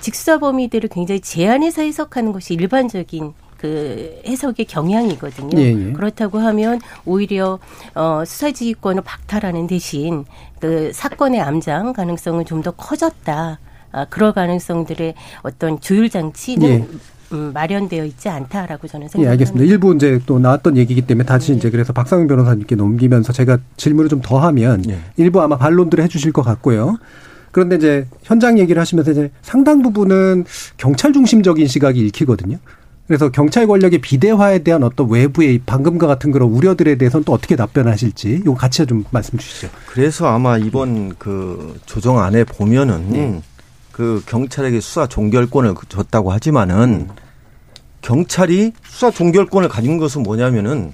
직수사 범위들을 굉장히 제한해서 해석하는 것이 일반적인 그 해석의 경향이거든요. 예, 예. 그렇다고 하면 오히려 수사지휘권을 박탈하는 대신 그 사건의 암장 가능성은 좀 더 커졌다. 그럴 가능성들의 어떤 조율 장치는 예. 마련되어 있지 않다라고 저는 생각합니다. 예, 알겠습니다. 일부 이제 또 나왔던 얘기이기 때문에 다시 네. 이제 그래서 박상용 변호사님께 넘기면서 제가 질문을 좀 더하면 예. 일부 아마 반론들을 해주실 것 같고요. 그런데 이제 현장 얘기를 하시면서 이제 상당 부분은 경찰 중심적인 시각이 읽히거든요. 그래서 경찰 권력의 비대화에 대한 어떤 외부의 방금과 같은 그런 우려들에 대해서는 또 어떻게 답변하실지 이거 같이 좀 말씀 주시죠. 그래서 아마 이번 그 조정안에 보면은 그 경찰에게 수사 종결권을 줬다고 하지만은 경찰이 수사 종결권을 가진 것은 뭐냐면은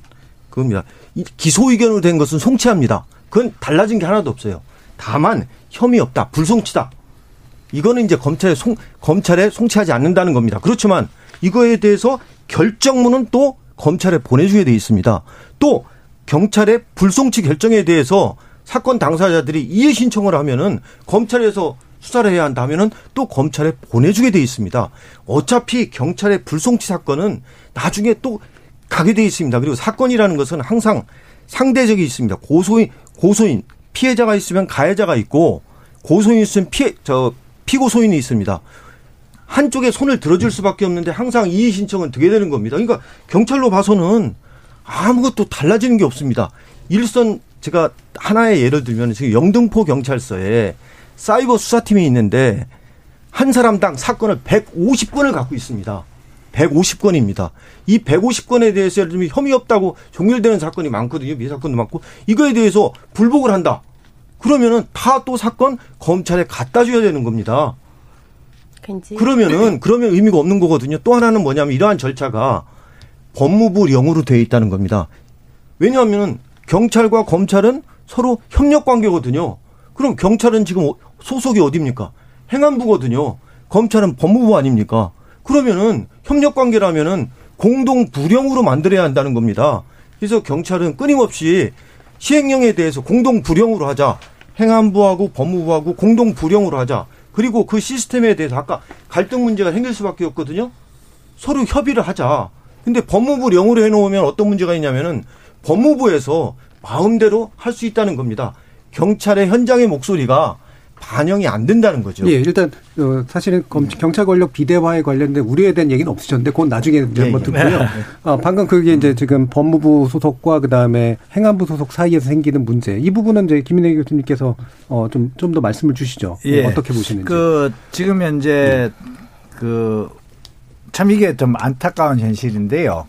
그겁니다. 기소 의견으로 된 것은 송치합니다. 그건 달라진 게 하나도 없어요. 다만 혐의 없다, 불송치다. 이거는 이제 검찰에 송치하지 않는다는 겁니다. 그렇지만 이거에 대해서 결정문은 또 검찰에 보내주게 돼 있습니다. 또 경찰의 불송치 결정에 대해서 사건 당사자들이 이해 신청을 하면은 검찰에서 수사를 해야 한다면은 또 검찰에 보내주게 돼 있습니다. 어차피 경찰의 불송치 사건은 나중에 또 가게 돼 있습니다. 그리고 사건이라는 것은 항상 상대적이 있습니다. 고소인 피해자가 있으면 가해자가 있고 고소인이 있으면 피고소인이 있습니다. 한쪽에 손을 들어줄 수밖에 없는데 항상 이의 신청은 되게 되는 겁니다. 그러니까 경찰로 봐서는 아무것도 달라지는 게 없습니다. 제가 하나의 예를 들면 지금 영등포 경찰서에 사이버 수사팀이 있는데 한 사람당 사건을 150건을 갖고 있습니다. 150건입니다. 이 150건에 대해서 예를 들면 혐의 없다고 종결되는 사건이 많거든요. 미사건도 많고 이거에 대해서 불복을 한다. 그러면은 다 또 사건 검찰에 갖다 줘야 되는 겁니다. 그러면 의미가 없는 거거든요. 또 하나는 뭐냐면 이러한 절차가 법무부령으로 되어 있다는 겁니다. 왜냐하면 경찰과 검찰은 서로 협력 관계거든요. 그럼 경찰은 지금 소속이 어디입니까? 행안부거든요. 검찰은 법무부 아닙니까? 그러면은 협력 관계라면은 공동부령으로 만들어야 한다는 겁니다. 그래서 경찰은 끊임없이 시행령에 대해서 공동부령으로 하자. 행안부하고 법무부하고 공동부령으로 하자. 그리고 그 시스템에 대해서 아까 갈등 문제가 생길 수밖에 없거든요. 서로 협의를 하자. 근데 법무부령으로 해놓으면 어떤 문제가 있냐면은 법무부에서 마음대로 할 수 있다는 겁니다. 경찰의 현장의 목소리가 반영이 안 된다는 거죠. 예, 일단 사실은 경찰 권력 비대화에 관련된 우려에 대한 얘기는 없으셨는데 그건 나중에 예, 한번 듣고요. 방금 그게 이제 지금 법무부 소속과 그다음에 행안부 소속 사이에서 생기는 문제. 이 부분은 이제 김인혜 교수님께서 좀 더 말씀을 주시죠. 예, 어떻게 보시는지. 지금 현재 참 이게 좀 안타까운 현실인데요.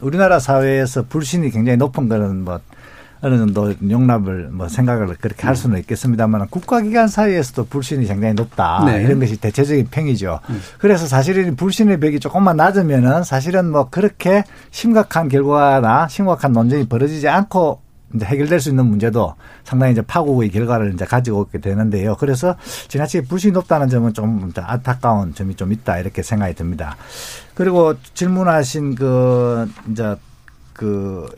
우리나라 사회에서 불신이 굉장히 높은 거는 어느 정도 용납을 뭐 생각을 그렇게 할 수는 있겠습니다만 국가기관 사이에서도 불신이 굉장히 높다. 네. 이런 것이 대체적인 평이죠. 그래서 사실은 불신의 벽이 조금만 낮으면은 사실은 뭐 그렇게 심각한 결과나 심각한 논쟁이 벌어지지 않고 이제 해결될 수 있는 문제도 상당히 이제 파국의 결과를 이제 가지고 오게 되는데요. 그래서 지나치게 불신이 높다는 점은 좀 안타까운 점이 좀 있다 이렇게 생각이 듭니다. 그리고 질문하신 그 이제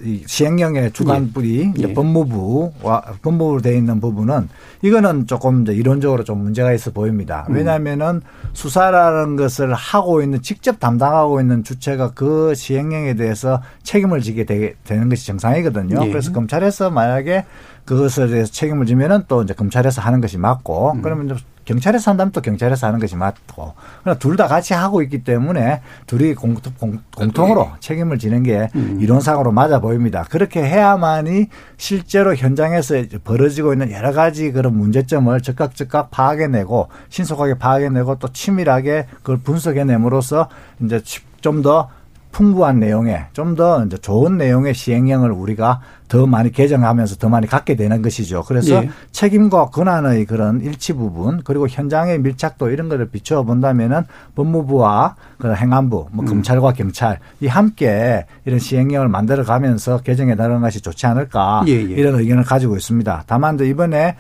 이 시행령의 주관부리 예. 법무부로 되어 있는 부분은 이거는 조금 이제 이론적으로 좀 문제가 있어 보입니다. 왜냐하면은 수사라는 것을 하고 있는 직접 담당하고 있는 주체가 그 시행령에 대해서 책임을 지게 되는 것이 정상이거든요. 예. 그래서 검찰에서 만약에 그것에 대해서 책임을 지면은 또 이제 검찰에서 하는 것이 맞고 그러면 좀 경찰에서 한다면 또 경찰에서 하는 것이 맞고 그러나 둘 다 같이 하고 있기 때문에 둘이 공통으로 책임을 지는 게 이론상으로 맞아 보입니다. 그렇게 해야만이 실제로 현장에서 벌어지고 있는 여러 가지 그런 문제점을 즉각 파악해내고 신속하게 파악해내고 또 치밀하게 그걸 분석해냄으로써 이제 좀 더 풍부한 내용에 좀 더 이제 좋은 내용의 시행령을 우리가 더 많이 개정하면서 더 많이 갖게 되는 것이죠. 그래서 예. 책임과 권한의 그런 일치 부분 그리고 현장의 밀착도 이런 것을 비춰 본다면은 법무부와 그 행안부, 뭐 검찰과 경찰이 함께 이런 시행령을 만들어 가면서 개정해 나가는 것이 좋지 않을까 예예. 이런 의견을 가지고 있습니다. 다만 이번에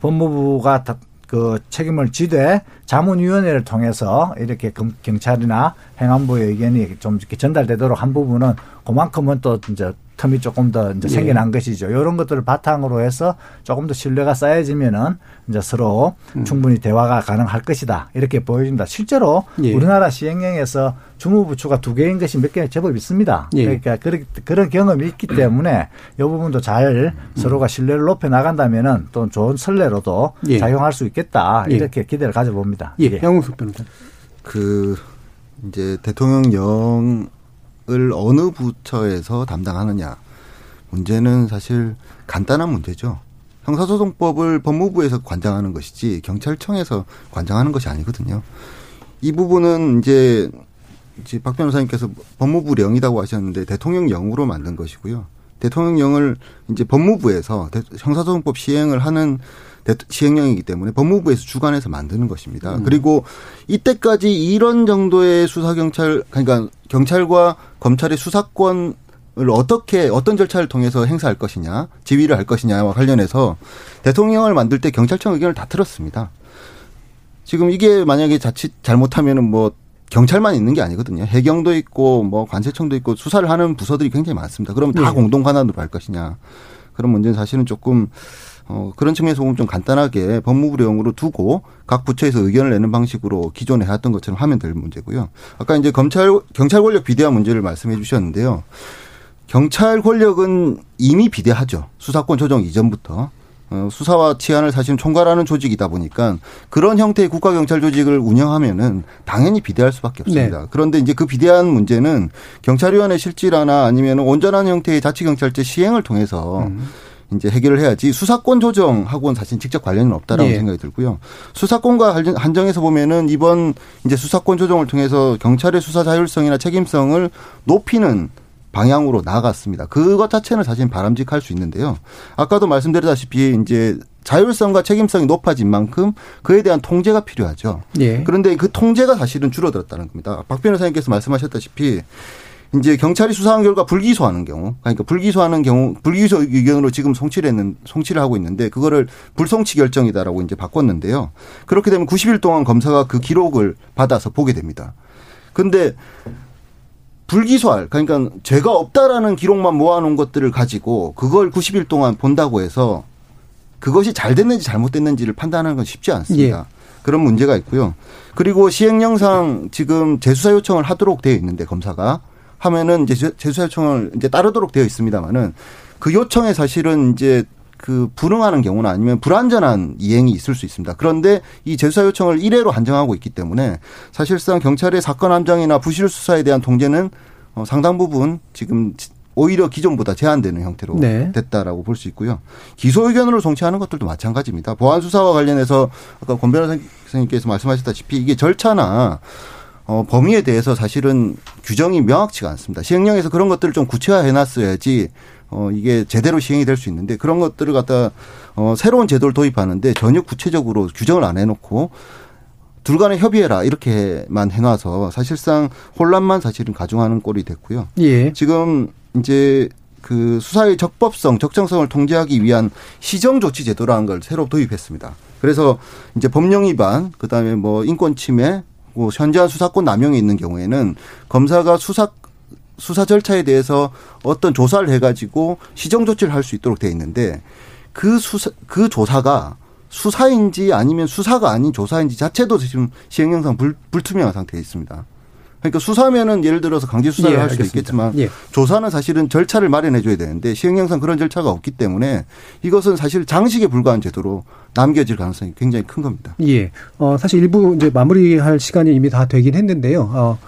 법무부가 그 책임을 지되 자문위원회를 통해서 이렇게 경찰이나 행안부의 의견이 좀 이렇게 전달되도록 한 부분은 그만큼은 또 이제 틈이 조금 더 이제 생겨난 예. 것이죠. 이런 것들을 바탕으로 해서 조금 더 신뢰가 쌓여지면은 이제 서로 충분히 대화가 가능할 것이다. 이렇게 보여집니다. 실제로 예. 우리나라 시행령에서 주무부처가 2개인 것이 몇 개 제법 있습니다. 예. 그러니까 그런 경험이 있기 때문에 이 부분도 잘 서로가 신뢰를 높여 나간다면은 또 좋은 선례로도 예. 작용할 수 있겠다. 이렇게 예. 기대를 가져봅니다. 예. 예. 양홍석 변호사. 이제 대통령령 을 어느 부처에서 담당하느냐 문제는 사실 간단한 문제죠. 형사소송법을 법무부에서 관장하는 것이지 경찰청에서 관장하는 것이 아니거든요. 이 부분은 이제 박 변호사님께서 법무부령이라고 하셨는데 대통령령으로 만든 것이고요. 대통령령을 이제 법무부에서 형사소송법 시행을 하는 시행령이기 때문에 법무부에서 주관해서 만드는 것입니다. 그리고 이때까지 이런 정도의 수사경찰, 그러니까 경찰과 검찰의 수사권을 어떻게, 어떤 절차를 통해서 행사할 것이냐, 지휘를 할 것이냐와 관련해서 대통령령을 만들 때 경찰청 의견을 다 들었습니다. 지금 이게 만약에 자칫 잘못하면은 경찰만 있는 게 아니거든요. 해경도 있고 관세청도 있고 수사를 하는 부서들이 굉장히 많습니다. 그럼 다 공동 관한으로 할 것이냐. 그런 문제는 사실은 조금 그런 측면에서 보면 좀 간단하게 법무부령으로 두고 각 부처에서 의견을 내는 방식으로 기존에 해왔던 것처럼 하면 될 문제고요. 아까 이제 경찰 권력 비대화 문제를 말씀해 주셨는데요. 경찰 권력은 이미 비대하죠. 수사권 조정 이전부터. 수사와 치안을 사실은 총괄하는 조직이다 보니까 그런 형태의 국가경찰 조직을 운영하면은 당연히 비대할 수밖에 없습니다. 네. 그런데 이제 그 비대한 문제는 경찰위원회 실질화나 아니면 온전한 형태의 자치경찰제 시행을 통해서 이제 해결을 해야지 수사권 조정하고는 사실 직접 관련은 없다라고 예. 생각이 들고요. 수사권과 한정해서 보면은 이번 이제 수사권 조정을 통해서 경찰의 수사 자율성이나 책임성을 높이는 방향으로 나아갔습니다. 그것 자체는 사실 바람직할 수 있는데요. 아까도 말씀드렸다시피 이제 자율성과 책임성이 높아진 만큼 그에 대한 통제가 필요하죠. 예. 그런데 그 통제가 사실은 줄어들었다는 겁니다. 박 변호사님께서 말씀하셨다시피 이제 경찰이 수사한 결과 불기소 의견으로 지금 송치를 하고 있는데 그거를 불송치 결정이다라고 이제 바꿨는데요. 그렇게 되면 90일 동안 검사가 그 기록을 받아서 보게 됩니다. 근데 불기소할, 그러니까 죄가 없다라는 기록만 모아놓은 것들을 가지고 그걸 90일 동안 본다고 해서 그것이 잘 됐는지 잘못됐는지를 판단하는 건 쉽지 않습니다. 예. 그런 문제가 있고요. 그리고 시행령상 지금 재수사 요청을 하도록 되어 있는데 검사가 하면은 이제 재수사 요청을 이제 따르도록 되어 있습니다만은 그 요청에 사실은 이제 그 불응하는 경우나 아니면 불완전한 이행이 있을 수 있습니다. 그런데 이 재수사 요청을 1회로 한정하고 있기 때문에 사실상 경찰의 사건 함정이나 부실 수사에 대한 통제는 상당 부분 지금 오히려 기존보다 제한되는 형태로 네. 됐다라고 볼 수 있고요. 기소 의견으로 송치하는 것들도 마찬가지입니다. 보안 수사와 관련해서 아까 권 변호사님께서 말씀하셨다시피 이게 절차나 범위에 대해서 사실은 규정이 명확치가 않습니다. 시행령에서 그런 것들을 좀 구체화해놨어야지 이게 제대로 시행이 될 수 있는데 그런 것들을 갖다 새로운 제도를 도입하는데 전혀 구체적으로 규정을 안 해놓고 둘 간에 협의해라 이렇게만 해놔서 사실상 혼란만 사실은 가중하는 꼴이 됐고요. 예. 지금 이제 그 수사의 적법성, 적정성을 통제하기 위한 시정조치 제도라는 걸 새로 도입했습니다. 그래서 이제 법령 위반, 그다음에 뭐 인권 침해, 뭐 현저한 수사권 남용이 있는 경우에는 검사가 수사 절차에 대해서 어떤 조사를 해가지고 시정조치를 할 수 있도록 돼 있는데 그 조사가 수사인지 아니면 수사가 아닌 조사인지 자체도 지금 시행령상 불투명한 상태에 있습니다. 그러니까 수사면은 예를 들어서 강제 수사를 할 수도 있겠지만 조사는 사실은 절차를 마련해 줘야 되는데 시행령상 그런 절차가 없기 때문에 이것은 사실 장식에 불과한 제도로 남겨질 가능성이 굉장히 큰 겁니다. 예. 사실 일부 이제 마무리할 시간이 이미 다 되긴 했는데요.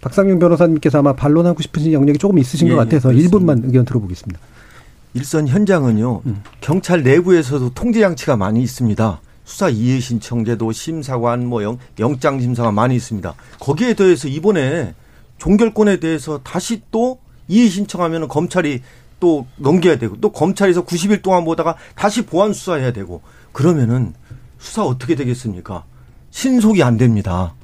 박상용 변호사님께서 아마 반론하고 싶으신 영역이 조금 있으신 것 같아서 1분만 의견 들어보겠습니다. 일선 현장은요. 경찰 내부에서도 통제 장치가 많이 있습니다. 수사 이의 신청제도, 심사관, 영장 심사가 많이 있습니다. 거기에 대해서 이번에 종결권에 대해서 다시 또 이의 신청하면 검찰이 또 넘겨야 되고 또 검찰에서 90일 동안 보다가 다시 보완 수사해야 되고 그러면은 수사 어떻게 되겠습니까? 신속이 안 됩니다.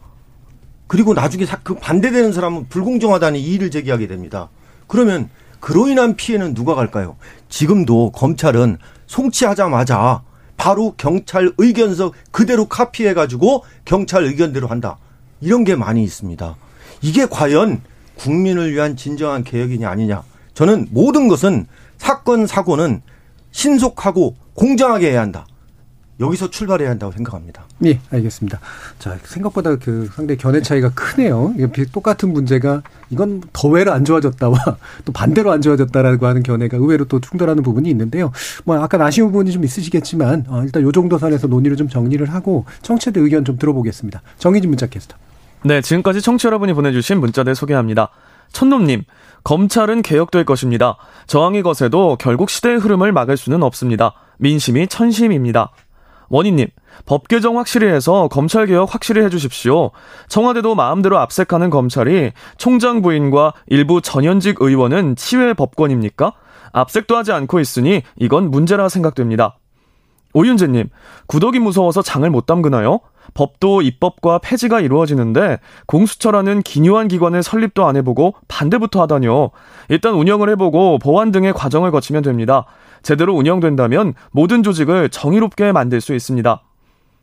그리고 나중에 그 반대되는 사람은 불공정하다는 이의를 제기하게 됩니다. 그러면 그로 인한 피해는 누가 갈까요? 지금도 검찰은 송치하자마자 바로 경찰 의견서 그대로 카피해가지고 경찰 의견대로 한다. 이런 게 많이 있습니다. 이게 과연 국민을 위한 진정한 개혁이냐 아니냐. 저는 모든 것은 사건 사고는 신속하고 공정하게 해야 한다. 여기서 출발해야 한다고 생각합니다. 네, 알겠습니다. 자, 생각보다 상당히 견해 차이가 크네요. 똑같은 문제가 이건 더 외로 안 좋아졌다와 또 반대로 안 좋아졌다라고 하는 견해가 의외로 또 충돌하는 부분이 있는데요. 뭐 아까 아쉬운 부분이 좀 있으시겠지만 일단 이 정도 선에서 논의를 좀 정리를 하고 청취자들 의견 좀 들어보겠습니다. 정의진 문자 캐스터. 네, 지금까지 청취자 여러분이 보내주신 문자들 소개합니다. 천놈님, 검찰은 개혁될 것입니다. 저항이 거세도 결국 시대의 흐름을 막을 수는 없습니다. 민심이 천심입니다. 원희님, 법 개정 확실히 해서 검찰개혁 확실히 해주십시오. 청와대도 마음대로 압색하는 검찰이 총장 부인과 일부 전현직 의원은 치외 법권입니까? 압색도 하지 않고 있으니 이건 문제라 생각됩니다. 오윤재님, 구독이 무서워서 장을 못 담그나요? 법도 입법과 폐지가 이루어지는데 공수처라는 기묘한 기관을 설립도 안 해보고 반대부터 하다뇨. 일단 운영을 해보고 보완 등의 과정을 거치면 됩니다. 제대로 운영된다면 모든 조직을 정의롭게 만들 수 있습니다.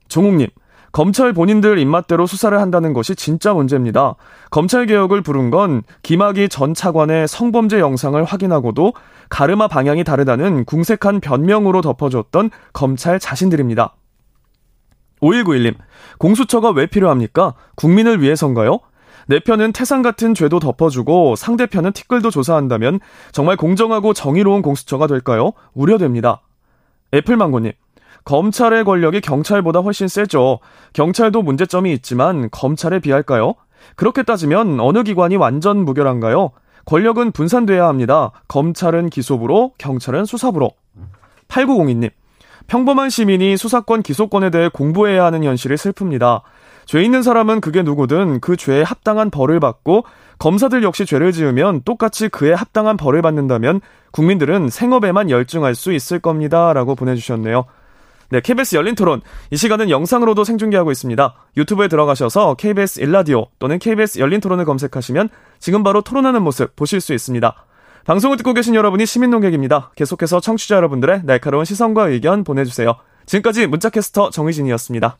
종욱님, 검찰 본인들 입맛대로 수사를 한다는 것이 진짜 문제입니다. 검찰개혁을 부른 건 김학의 전 차관의 성범죄 영상을 확인하고도 가르마 방향이 다르다는 궁색한 변명으로 덮어줬던 검찰 자신들입니다. 5191님, 공수처가 왜 필요합니까? 국민을 위해서인가요? 내 편은 태산 같은 죄도 덮어주고 상대편은 티끌도 조사한다면 정말 공정하고 정의로운 공수처가 될까요? 우려됩니다. 애플망고님, 검찰의 권력이 경찰보다 훨씬 세죠. 경찰도 문제점이 있지만 검찰에 비할까요? 그렇게 따지면 어느 기관이 완전 무결한가요? 권력은 분산돼야 합니다. 검찰은 기소부로, 경찰은 수사부로. 8902님, 평범한 시민이 수사권, 기소권에 대해 공부해야 하는 현실이 슬픕니다. 죄 있는 사람은 그게 누구든 그 죄에 합당한 벌을 받고 검사들 역시 죄를 지으면 똑같이 그에 합당한 벌을 받는다면 국민들은 생업에만 열중할 수 있을 겁니다. 라고 보내주셨네요. 네, KBS 열린 토론. 이 시간은 영상으로도 생중계하고 있습니다. 유튜브에 들어가셔서 KBS 1라디오 또는 KBS 열린 토론을 검색하시면 지금 바로 토론하는 모습 보실 수 있습니다. 방송을 듣고 계신 여러분이 시민논객입니다. 계속해서 청취자 여러분들의 날카로운 시선과 의견 보내주세요. 지금까지 문자캐스터 정의진이었습니다.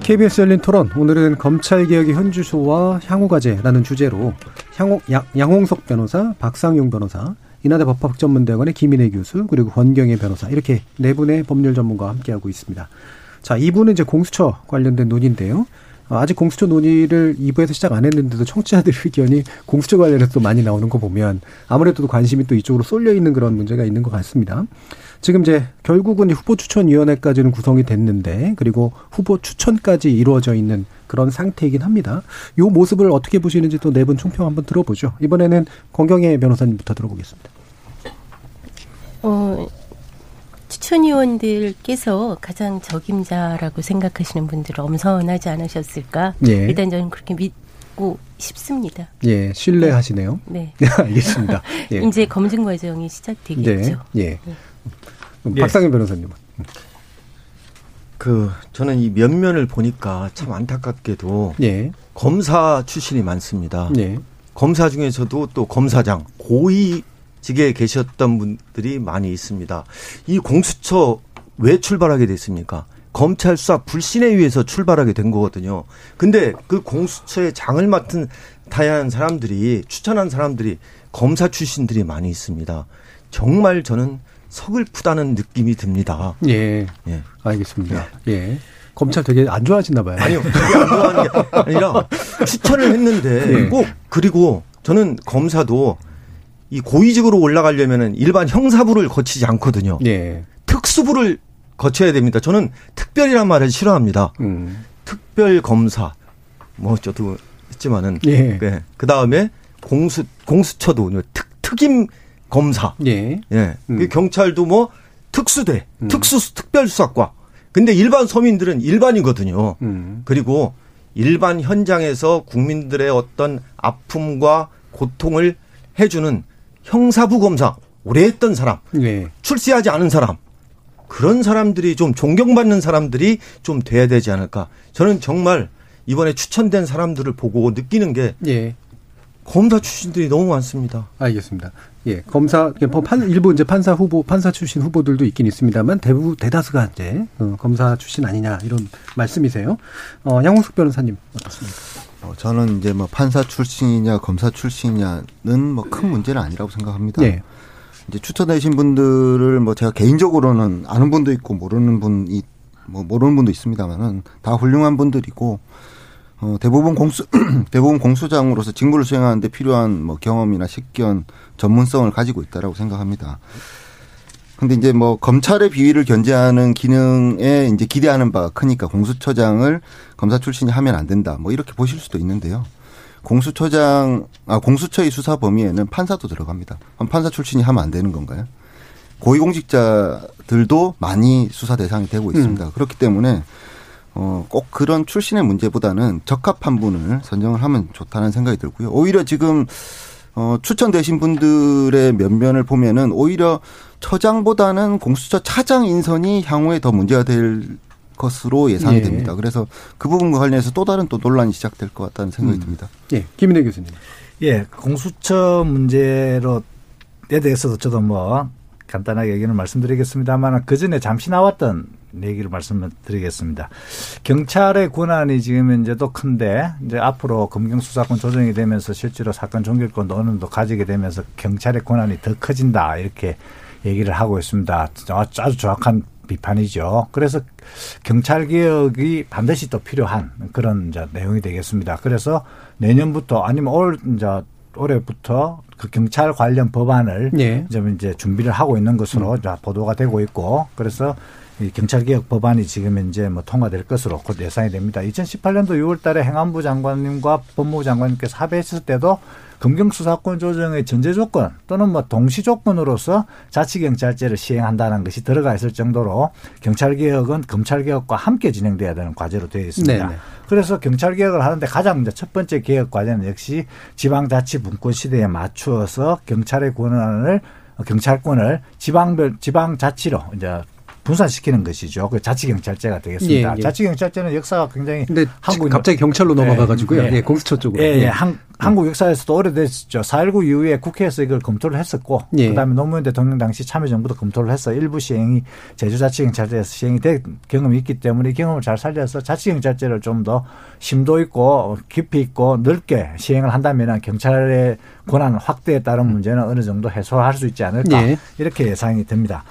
KBS 열린 토론, 오늘은 검찰개혁의 현주소와 향후과제라는 주제로 양홍석 변호사, 박상용 변호사, 인하대 법학전문대학원의 김인혜 교수, 그리고 권경애 변호사, 이렇게 네 분의 법률 전문가와 함께하고 있습니다. 자, 2부는 이제 공수처 관련된 논의인데요. 아직 공수처 논의를 2부에서 시작 안 했는데도 청취자들 의견이 공수처 관련해서 또 많이 나오는 거 보면 아무래도 관심이 또 이쪽으로 쏠려 있는 그런 문제가 있는 것 같습니다. 지금 이제 결국은 후보 추천위원회까지는 구성이 됐는데, 그리고 후보 추천까지 이루어져 있는 그런 상태이긴 합니다. 이 모습을 어떻게 보시는지 또 네 분 총평 한번 들어보죠. 이번에는 권경애 변호사님부터 들어보겠습니다. 추천위원들께서 가장 적임자라고 생각하시는 분들을 엄선하지 않으셨을까? 예. 일단 저는 그렇게 믿고 싶습니다. 예, 신뢰하시네요. 네. 네. 알겠습니다. 예. 이제 검증 과정이 시작되겠죠. 네. 예. 네. 박상용 변호사님은. 저는 이 면면을 보니까 참 안타깝게도 예. 검사 출신이 많습니다. 예. 검사 중에서도 또 검사장, 고위직에 계셨던 분들이 많이 있습니다. 이 공수처 왜 출발하게 됐습니까? 검찰 수사 불신에 의해서 출발하게 된 거거든요. 근데 그 공수처의 장을 맡은 다양한 사람들이, 추천한 사람들이 검사 출신들이 많이 있습니다. 정말 저는 서글프다는 느낌이 듭니다. 예, 예. 알겠습니다. 예. 예. 검찰 되게 안 좋아하시나 봐요. 아니요. 되게 안 좋아하는 게 아니라 추천을 했는데 예. 꼭, 그리고 저는 검사도 이 고위직으로 올라가려면 일반 형사부를 거치지 않거든요. 예. 특수부를 거쳐야 됩니다. 저는 특별이란 말을 싫어합니다. 특별검사 뭐 저도 했지만은 예. 예. 그다음에 공수처도 특임 검사. 예. 예. 경찰도 뭐 특수대, 특별수사과. 근데 일반 서민들은 일반이거든요. 그리고 일반 현장에서 국민들의 어떤 아픔과 고통을 해주는 형사부 검사, 오래 했던 사람, 예. 출세하지 않은 사람, 그런 사람들이 좀 존경받는 사람들이 좀 돼야 되지 않을까. 저는 정말 이번에 추천된 사람들을 보고 느끼는 게 예. 검사 출신들이 너무 많습니다. 알겠습니다. 예, 검사, 일부 이제 판사 출신 후보들도 있긴 있습니다만 대다수가 이제 검사 출신 아니냐 이런 말씀이세요. 양홍석 변호사님 어떻습니까? 저는 이제 판사 출신이냐 검사 출신이냐는 큰 문제는 아니라고 생각합니다. 예. 이제 추천되신 분들을 제가 개인적으로는 아는 분도 있고 모르는 분도 있습니다만은 다 훌륭한 분들이고. 대부분 공수장으로서 직무를 수행하는데 필요한 경험이나 식견, 전문성을 가지고 있다라고 생각합니다. 근데 이제 검찰의 비위를 견제하는 기능에 이제 기대하는 바가 크니까 공수처장을 검사 출신이 하면 안 된다. 이렇게 보실 수도 있는데요. 공수처의 수사 범위에는 판사도 들어갑니다. 그럼 판사 출신이 하면 안 되는 건가요? 고위공직자들도 많이 수사 대상이 되고 있습니다. 그렇기 때문에 꼭 그런 출신의 문제보다는 적합한 분을 선정을 하면 좋다는 생각이 들고요. 오히려 지금 추천되신 분들의 면면을 보면은 오히려 처장보다는 공수처 차장 인선이 향후에 더 문제가 될 것으로 예상이 예. 됩니다. 그래서 그 부분과 관련해서 또 다른 논란이 시작될 것 같다는 생각이 듭니다. 예, 김인혜 교수님. 예, 공수처 문제로에 대해서도 저도 간단하게 얘기는 말씀드리겠습니다만 그 전에 잠시 나왔던 얘기를 말씀드리겠습니다. 경찰의 권한이 지금 현재도 큰데 이제 앞으로 검경 수사권 조정이 되면서 실제로 사건 종결권도 어느 정도 가지게 되면서 경찰의 권한이 더 커진다 이렇게 얘기를 하고 있습니다. 아주 정확한 비판이죠. 그래서 경찰 개혁이 반드시 또 필요한 그런 내용이 되겠습니다. 그래서 내년부터 아니면 올해부터 그 경찰 관련 법안을 예. 좀 이제 준비를 하고 있는 것으로 보도가 되고 있고 그래서 이 경찰개혁 법안이 지금 이제 통과될 것으로 곧 예상이 됩니다. 2018년도 6월 달에 행안부 장관님과 법무부 장관님께서 합의했을 때도 검경수사권 조정의 전제조건 또는 동시조건으로서 자치경찰제를 시행한다는 것이 들어가 있을 정도로 경찰개혁은 검찰개혁과 함께 진행돼야 되는 과제로 되어 있습니다. 네네. 그래서 경찰개혁을 하는데 가장 첫 번째 개혁 과제는 역시 지방자치분권 시대에 맞추어서 경찰의 경찰권을 지방자치로 이제 분산시키는 것이죠. 그 자치경찰제가 되겠습니다. 예, 예. 자치경찰제는 역사가 굉장히 한국 갑자기 경찰로 넘어가가지고요. 예, 예, 공수처 쪽으로. 예, 예. 한국 역사에서도 오래됐죠. 4.19 이후에 국회에서 이걸 검토를 했었고 예. 그다음에 노무현 대통령 당시 참여정부도 검토를 해서 일부 시행이 제주자치경찰제에서 시행이 된 경험이 있기 때문에 이 경험을 잘 살려서 자치경찰제를 좀 더 심도 있고 깊이 있고 넓게 시행을 한다면 경찰의 권한 확대에 따른 문제는 어느 정도 해소할 수 있지 않을까 네. 이렇게 예상이 됩니다.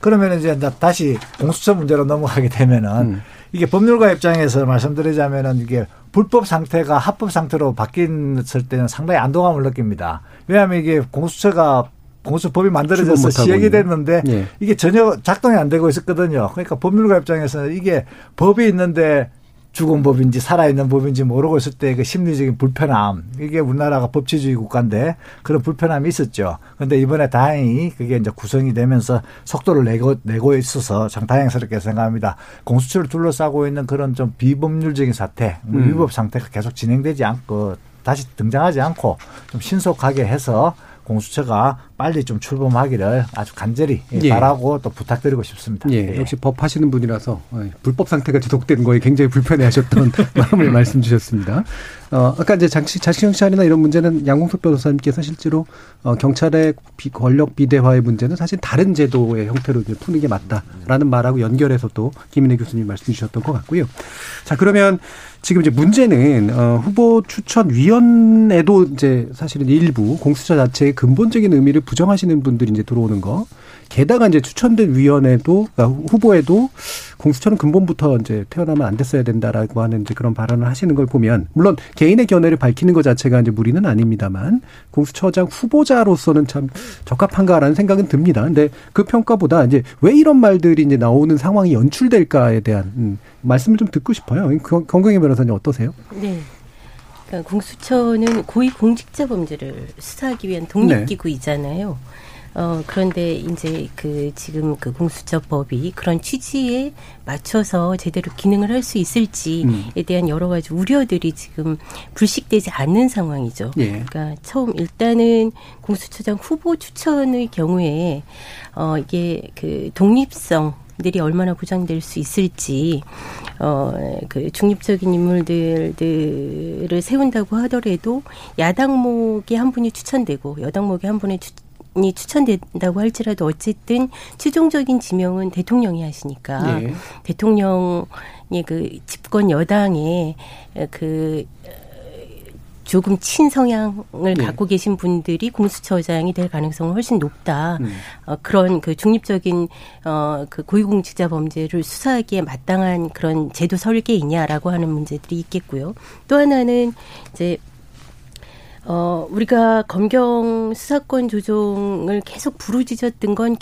그러면 이제 다시 공수처 문제로 넘어가게 되면은 이게 법률가 입장에서 말씀드리자면은 이게 불법 상태가 합법 상태로 바뀌었을 때는 상당히 안도감을 느낍니다. 왜냐하면 이게 공수처법이 만들어져서 시행이 됐는데 네. 이게 전혀 작동이 안 되고 있었거든요. 그러니까 법률가 입장에서는 이게 법이 있는데 죽은 법인지 살아있는 법인지 모르고 있을 때 그 심리적인 불편함. 이게 우리나라가 법치주의 국가인데 그런 불편함이 있었죠. 그런데 이번에 다행히 그게 이제 구성이 되면서 속도를 내고 있어서 참 다행스럽게 생각합니다. 공수처를 둘러싸고 있는 그런 좀 비법률적인 사태, 위법 상태가 계속 진행되지 않고 다시 등장하지 않고 좀 신속하게 해서 공수처가 빨리 좀 출범하기를 아주 간절히 예. 바라고 또 부탁드리고 싶습니다. 예. 예. 역시 법 하시는 분이라서 불법 상태가 지속된 거에 굉장히 불편해하셨던 마음을 말씀 주셨습니다. 아까 이제 자식형사안이나 이런 문제는 양홍석 변호사님께서 실제로 경찰의 권력 비대화의 문제는 사실 다른 제도의 형태로 이제 푸는 게 맞다라는 말하고 연결해서 또 김인혜 교수님 말씀 주셨던 것 같고요. 자 그러면 지금 이제 문제는 후보 추천위원회도 이제 사실은 일부 공수처 자체의 근본적인 의미를 부정하시는 분들이 이제 들어오는 거. 게다가 이제 추천된 위원회도, 그러니까 후보에도 공수처는 근본부터 이제 태어나면 안 됐어야 된다라고 하는 이제 그런 발언을 하시는 걸 보면, 물론 개인의 견해를 밝히는 것 자체가 이제 무리는 아닙니다만, 공수처장 후보자로서는 참 적합한가라는 생각은 듭니다. 근데 그 평가보다 이제 왜 이런 말들이 이제 나오는 상황이 연출될까에 대한 말씀을 좀 듣고 싶어요. 권경애 변호사님 어떠세요? 네. 그러니까 공수처는 고위공직자 범죄를 수사하기 위한 독립기구이잖아요. 네. 그런데 이제 지금 공수처법이 그런 취지에 맞춰서 제대로 기능을 할 수 있을지에 대한 여러 가지 우려들이 지금 불식되지 않는 상황이죠. 예. 그러니까 일단은 공수처장 후보 추천의 경우에 이게 독립성 들이 얼마나 보장될 수 있을지, 중립적인 인물들을 세운다고 하더라도 야당목이 한 분이 추천되고 여당목이 한 분이 추천된다고 할지라도 어쨌든 최종적인 지명은 대통령이 하시니까 네. 대통령의 집권 여당의 조금 친성향을 네. 갖고 계신 분들이 공수처장이 될 가능성은 훨씬 높다. 네. 그런 중립적인 고위공직자 범죄를 수사하기에 마땅한 그런 제도 설계이냐라고 하는 문제들이 있겠고요. 또 하나는 이제 우리가 검경 수사권 조정을 계속 부르짖었던 건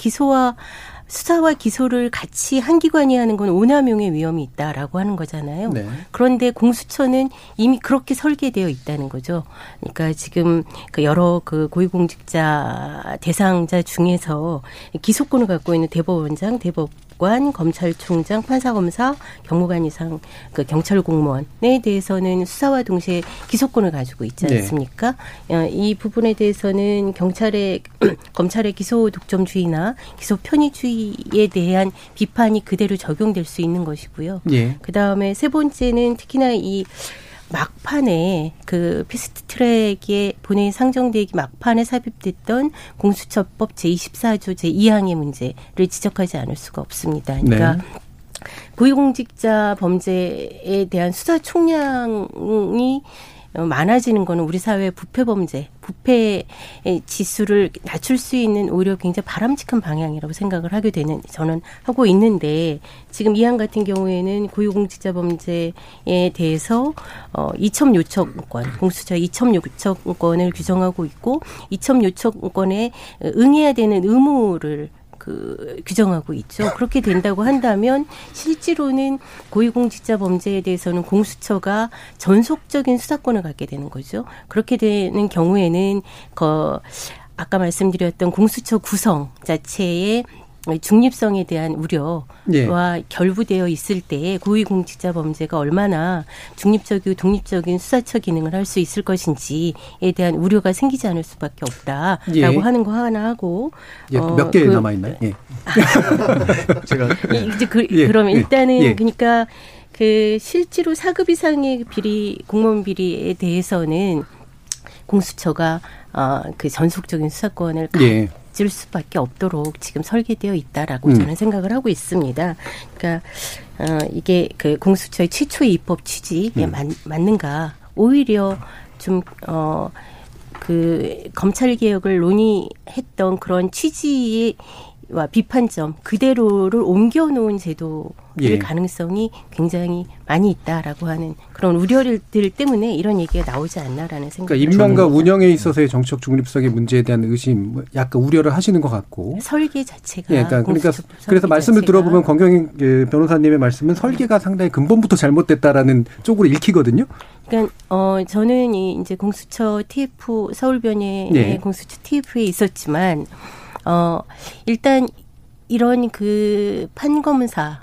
수사와 기소를 같이 한 기관이 하는 건 오남용의 위험이 있다라고 하는 거잖아요. 네. 그런데 공수처는 이미 그렇게 설계되어 있다는 거죠. 그러니까 지금 여러 고위공직자 대상자 중에서 기소권을 갖고 있는 대법원장, 대법관, 검찰총장, 판사검사, 경무관 이상 경찰 공무원에 대해서는 수사와 동시에 기소권을 가지고 있지 않습니까? 네. 이 부분에 대해서는 검찰의 기소 독점주의나 기소 편의주의 에 대한 비판이 그대로 적용될 수 있는 것이고요. 예. 그다음에 세 번째는 특히나 이 막판에 패스트트랙에 본회의 상정되기 막판에 삽입됐던 공수처법 제24조 제2항의 문제를 지적하지 않을 수가 없습니다. 그러니까 네. 고위공직자 범죄에 대한 수사 총량이 많아지는 거는 우리 사회의 부패 지수를 낮출 수 있는 오히려 굉장히 바람직한 방향이라고 생각을 하게 되는 저는 하고 있는데 지금 이항 같은 경우에는 고위공직자 범죄에 대해서 이첩 요청권 공수처 이첩 요청권을 규정하고 있고 이첩 요청권에 응해야 되는 의무를 규정하고 있죠. 그렇게 된다고 한다면 실제로는 고위공직자 범죄에 대해서는 공수처가 전속적인 수사권을 갖게 되는 거죠. 그렇게 되는 경우에는 아까 말씀드렸던 공수처 구성 자체의 중립성에 대한 우려와 네. 결부되어 있을 때 고위공직자 범죄가 얼마나 중립적이고 독립적인 수사처 기능을 할 수 있을 것인지에 대한 우려가 생기지 않을 수밖에 없다라고 예. 하는 거 하나 하고 예, 몇 개 남아있나요? 예. 제가 이제 예. 그럼 일단은 예. 그러니까 실제로 4급 이상의 공무원 비리에 대해서는 공수처가 전속적인 수사권을 예. 질 수밖에 없도록 지금 설계되어 있다라고 저는 생각을 하고 있습니다. 그러니까 이게 공수처의 최초의 입법 취지에 맞는가 오히려 좀 그 검찰 개혁을 논의했던 그런 취지와 비판점 그대로를 옮겨놓은 제도일 가능성이 굉장히 많이 있다라고 하는 그런 우려들 때문에 이런 얘기가 나오지 않나라는 생각이 듭니다. 그러니까 임명과 운영에 있어서의 정책 중립성의 문제에 대한 의심, 약간 우려를 하시는 것 같고. 설계 자체가. 예, 그러니까 그래서 말씀을 자체가. 들어보면 권경애 변호사님의 말씀은 설계가 상당히 근본부터 잘못됐다라는 쪽으로 읽히거든요. 그러니까 저는 이제 공수처 TF 서울변의 공수처 TF에 있었지만 일단 이런 그 판검사나